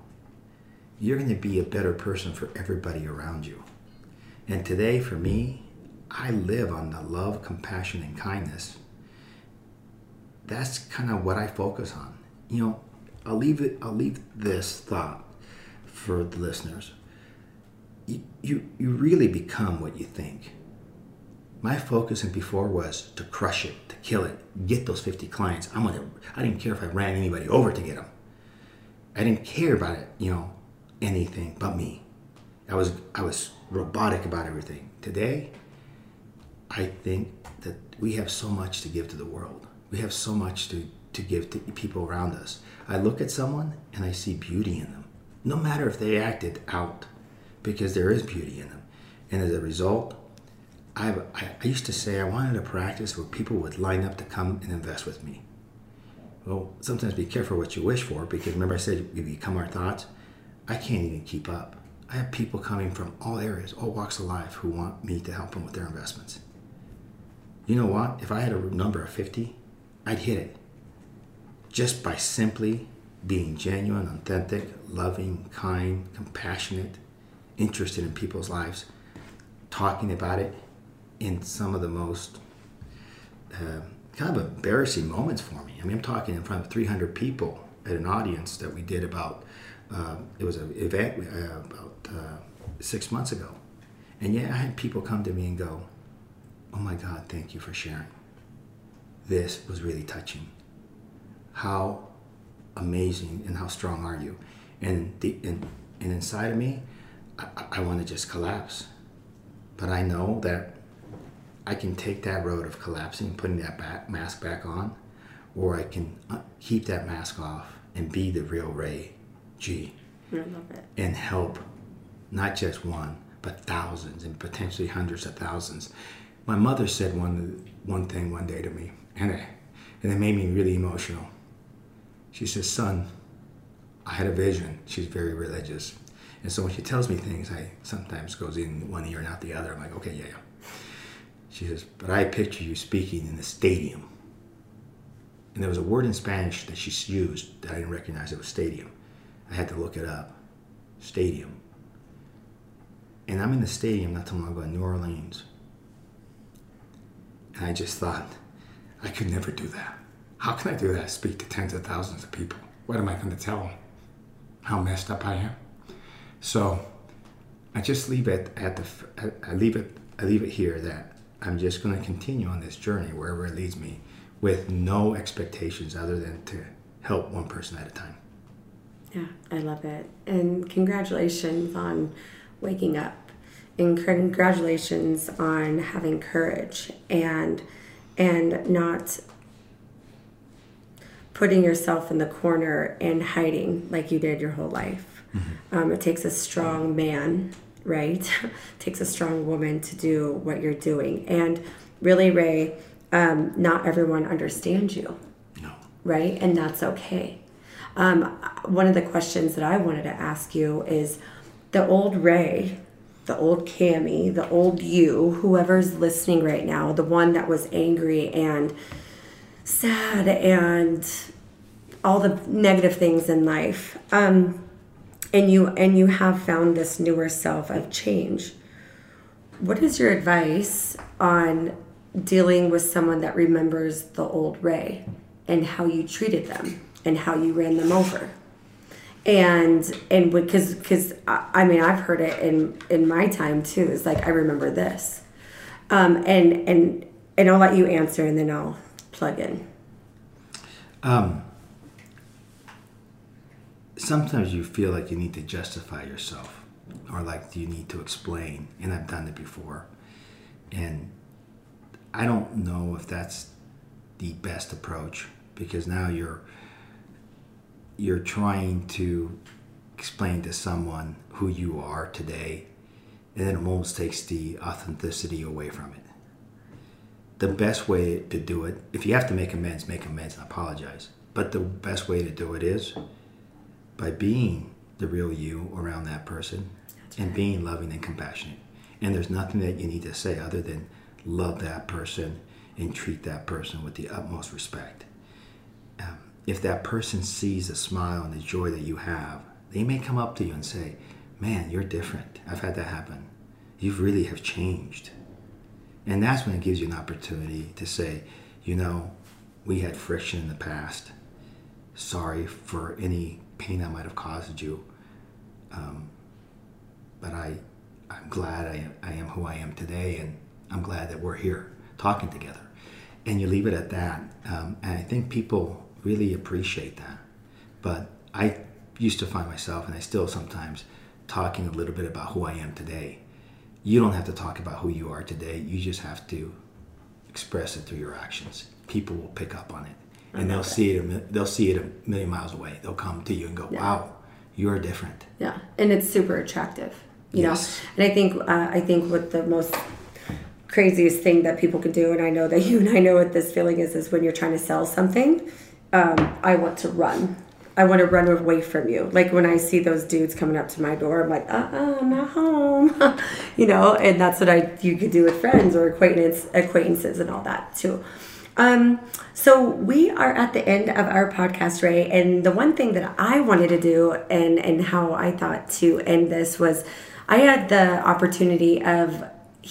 You're going to be a better person for everybody around you. And today, for me, I live on the love, compassion, and kindness. That's kind of what I focus on. You know, I'll leave it. I'll leave this thought for the listeners. You, you, you really become what you think. My focus and before was to crush it, to kill it, get those fifty clients. I'm gonna, I didn't care if I ran anybody over to get them. I didn't care about it, you know, anything but me. I was, I was robotic about everything. Today, I think that we have so much to give to the world. We have so much to, to give to people around us. I look at someone and I see beauty in them, no matter if they acted out, because there is beauty in them. And as a result, I, I used to say I wanted a practice where people would line up to come and invest with me. Well, sometimes be careful what you wish for, because remember I said we become our thoughts? I can't even keep up. I have people coming from all areas, all walks of life, who want me to help them with their investments. You know what? If I had a number of fifty, I'd hit it. Just by simply being genuine, authentic, loving, kind, compassionate, interested in people's lives, talking about it, in some of the most uh, kind of embarrassing moments for me. I mean, I'm talking in front of three hundred people at an audience that we did about, uh, it was an event uh, about uh, six months ago. And yet I had people come to me and go, oh my God, thank you for sharing. This was really touching. How amazing and how strong are you? And, the, and, and inside of me, I, I want to just collapse. But I know that I can take that road of collapsing, putting that back, mask back on, or I can keep that mask off and be the real Ray G. I love it. And help not just one, but thousands and potentially hundreds of thousands. My mother said one, one thing one day to me, and it, and it made me really emotional. She says, son, I had a vision. She's very religious. And so when she tells me things, I sometimes goes in one ear and out the other. I'm like, okay, yeah, yeah. She says, but I picture you speaking in the stadium. And there was a word in Spanish that she used that I didn't recognize. It was stadium. I had to look it up. Stadium. And I'm in the stadium not too long ago in New Orleans. And I just thought, I could never do that. How can I do that? Speak to tens of thousands of people. What am I going to tell them? How messed up I am. So I just leave it at the. I leave it. I leave it here that I'm just going to continue on this journey wherever it leads me, with no expectations other than to help one person at a time. Yeah, I love it. And congratulations on waking up. And congratulations on having courage and and not putting yourself in the corner and hiding like you did your whole life. Mm-hmm. Um, it takes a strong man, right? It takes a strong woman to do what you're doing. And really, Ray, um, not everyone understands you. No. Right? And that's okay. Um, one of the questions that I wanted to ask you is the old Ray, the old Cami, the old you, whoever's listening right now, the one that was angry and sad and all the negative things in life. Um, and you and you have found this newer self of change. What is your advice on dealing with someone that remembers the old Ray and how you treated them and how you ran them over? And and because because I mean I've heard it in in my time too. It's like I remember this, um, and and and I'll let you answer and then I'll plug in. Um, sometimes you feel like you need to justify yourself, or like you need to explain. And I've done it before, and I don't know if that's the best approach because now you're. You're trying to explain to someone who you are today, and then it almost takes the authenticity away from it. The best way to do it, if you have to make amends, make amends and apologize. But the best way to do it is by being the real you around that person. That's and right. Being loving and compassionate. And there's nothing that you need to say other than love that person and treat that person with the utmost respect. Um, If that person sees the smile and the joy that you have, they may come up to you and say, man, you're different. I've had that happen. You really have changed. And that's when it gives you an opportunity to say, you know, we had friction in the past. Sorry for any pain I might have caused you. Um, but I, I'm glad I, I am who I am today, and I'm glad that we're here talking together. And you leave it at that. Um, and I think people really appreciate that. But I used to find myself, and I still sometimes, talking a little bit about who I am today. You don't have to talk about who you are today. You just have to express it through your actions. People will pick up on it, and they'll see it. They'll see it a million miles away. They'll come to you and go, yeah. "Wow, you are different." Yeah, and it's super attractive, you yes. know. And I think uh, I think what the most craziest thing that people can do, and I know that you and I know what this feeling is, is when you're trying to sell something. Um, I want to run. I want to run away from you. Like when I see those dudes coming up to my door, I'm like, uh-uh, I'm not home. You know, and that's what I you could do with friends or acquaintance, acquaintances and all that too. Um, so we are at the end of our podcast, Ray. And the one thing that I wanted to do and, and how I thought to end this was I had the opportunity of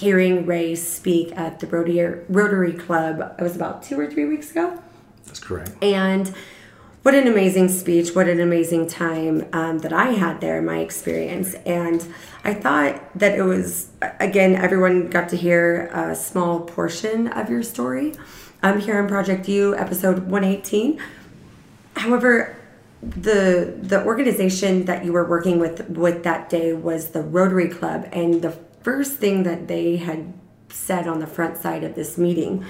hearing Ray speak at the Rotary, Rotary Club. It was about two or three weeks ago. That's correct. And what an amazing speech, what an amazing time um, that I had there in my experience. And I thought that it was, again, everyone got to hear a small portion of your story um, here on Project You, episode one eighteen. However, the the organization that you were working with with that day was the Rotary Club, and the first thing that they had said on the front side of this meeting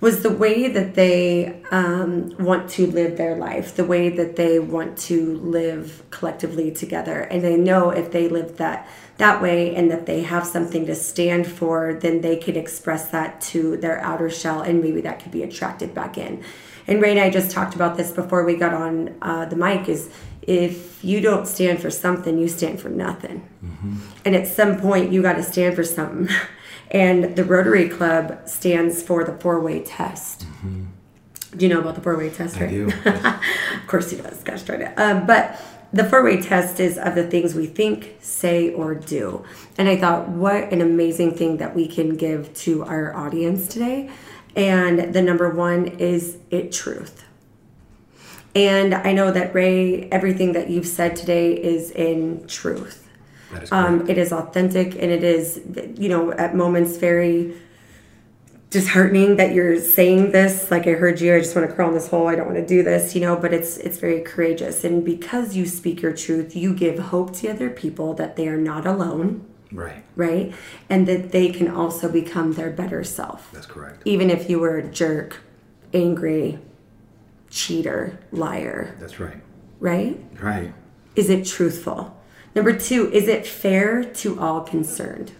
was the way that they um, want to live their life, the way that they want to live collectively together. And they know if they live that that way and that they have something to stand for, then they can express that to their outer shell, and maybe that could be attracted back in. And Ray and I just talked about this before we got on uh, the mic, is if you don't stand for something, you stand for nothing. Mm-hmm. And at some point, you got to stand for something. And the Rotary Club stands for the four-way test. Mm-hmm. Do you know about the four-way test, right? I do. Of course he does. Gosh darn it. Um, but the four-way test is of the things we think, say, or do. And I thought, what an amazing thing that we can give to our audience today. And the number one is it truth. And I know that, Ray, everything that you've said today is in truth. Is um, it is authentic, and it is, you know, at moments very disheartening that you're saying this. Like, I heard you, I just want to crawl in this hole. I don't want to do this, you know, but it's it's very courageous. And because you speak your truth, you give hope to other people that they are not alone. Right. Right. And that they can also become their better self. That's correct. Even if you were a jerk, angry, cheater, liar. That's right. Right? Right. Is it truthful? Number two, is it fair to all concerned,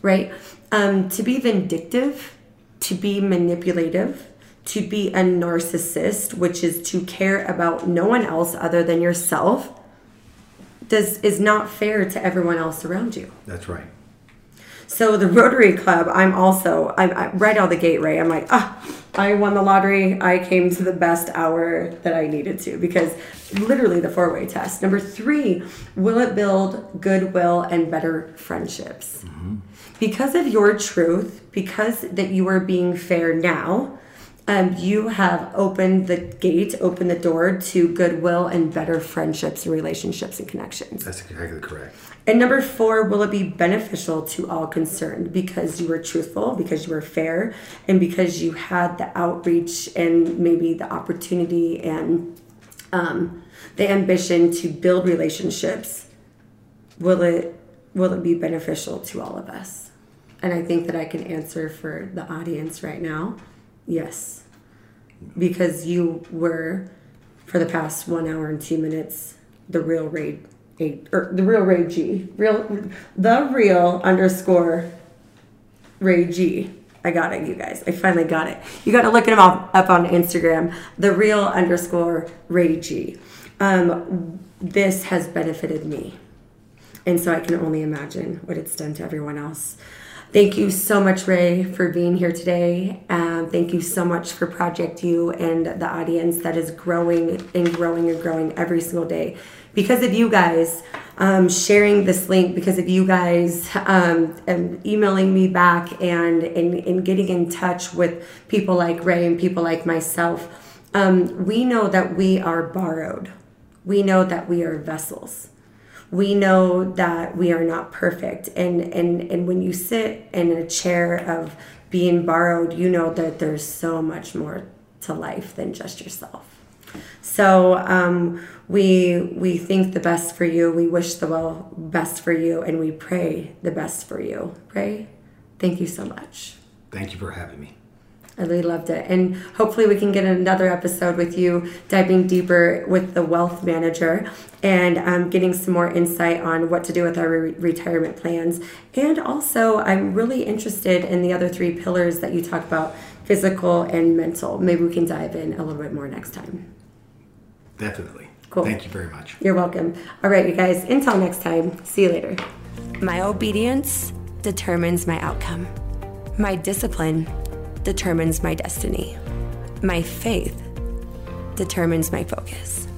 right? Um, to be vindictive, to be manipulative, to be a narcissist, which is to care about no one else other than yourself, does is not fair to everyone else around you. That's right. So the Rotary Club, I'm also, I'm, I'm right out the gate, Ray. I'm like, ah, oh, I won the lottery. I came to the best hour that I needed to, because literally the four-way test. Number three, will it build goodwill and better friendships? Mm-hmm. Because of your truth, because that you are being fair now, um, you have opened the gate, opened the door to goodwill and better friendships and relationships and connections. That's exactly correct. And number four, will it be beneficial to all concerned? Because you were truthful, because you were fair, and because you had the outreach and maybe the opportunity and um, the ambition to build relationships. Will it will it be beneficial to all of us? And I think that I can answer for the audience right now. Yes, because you were, for the past one hour and two minutes, the real Ray. Eight, or the real Ray G, real the real underscore Ray G. I got it, you guys. I finally got it. You got to look him up, up on Instagram. The real underscore Ray G. Um, this has benefited me, and so I can only imagine what it's done to everyone else. Thank you so much, Ray, for being here today. Um, thank you so much for Project You and the audience that is growing and growing and growing every single day. Because of you guys um, sharing this link, because of you guys um, and emailing me back and, and, and getting in touch with people like Ray and people like myself, um, we know that we are borrowed. We know that we are vessels. We know that we are not perfect. And, and, and when you sit in a chair of being borrowed, you know that there's so much more to life than just yourself. So um, we we think the best for you. We wish the well best for you, and we pray the best for you. Ray, thank you so much. Thank you for having me. I really loved it. And hopefully we can get another episode with you, diving deeper with the wealth manager and um, getting some more insight on what to do with our re- retirement plans. And also, I'm really interested in the other three pillars that you talk about, physical and mental. Maybe we can dive in a little bit more next time. Definitely. Cool. Thank you very much. You're welcome. All right, you guys. Until next time. See you later. My obedience determines my outcome. My discipline determines my destiny. My faith determines my focus.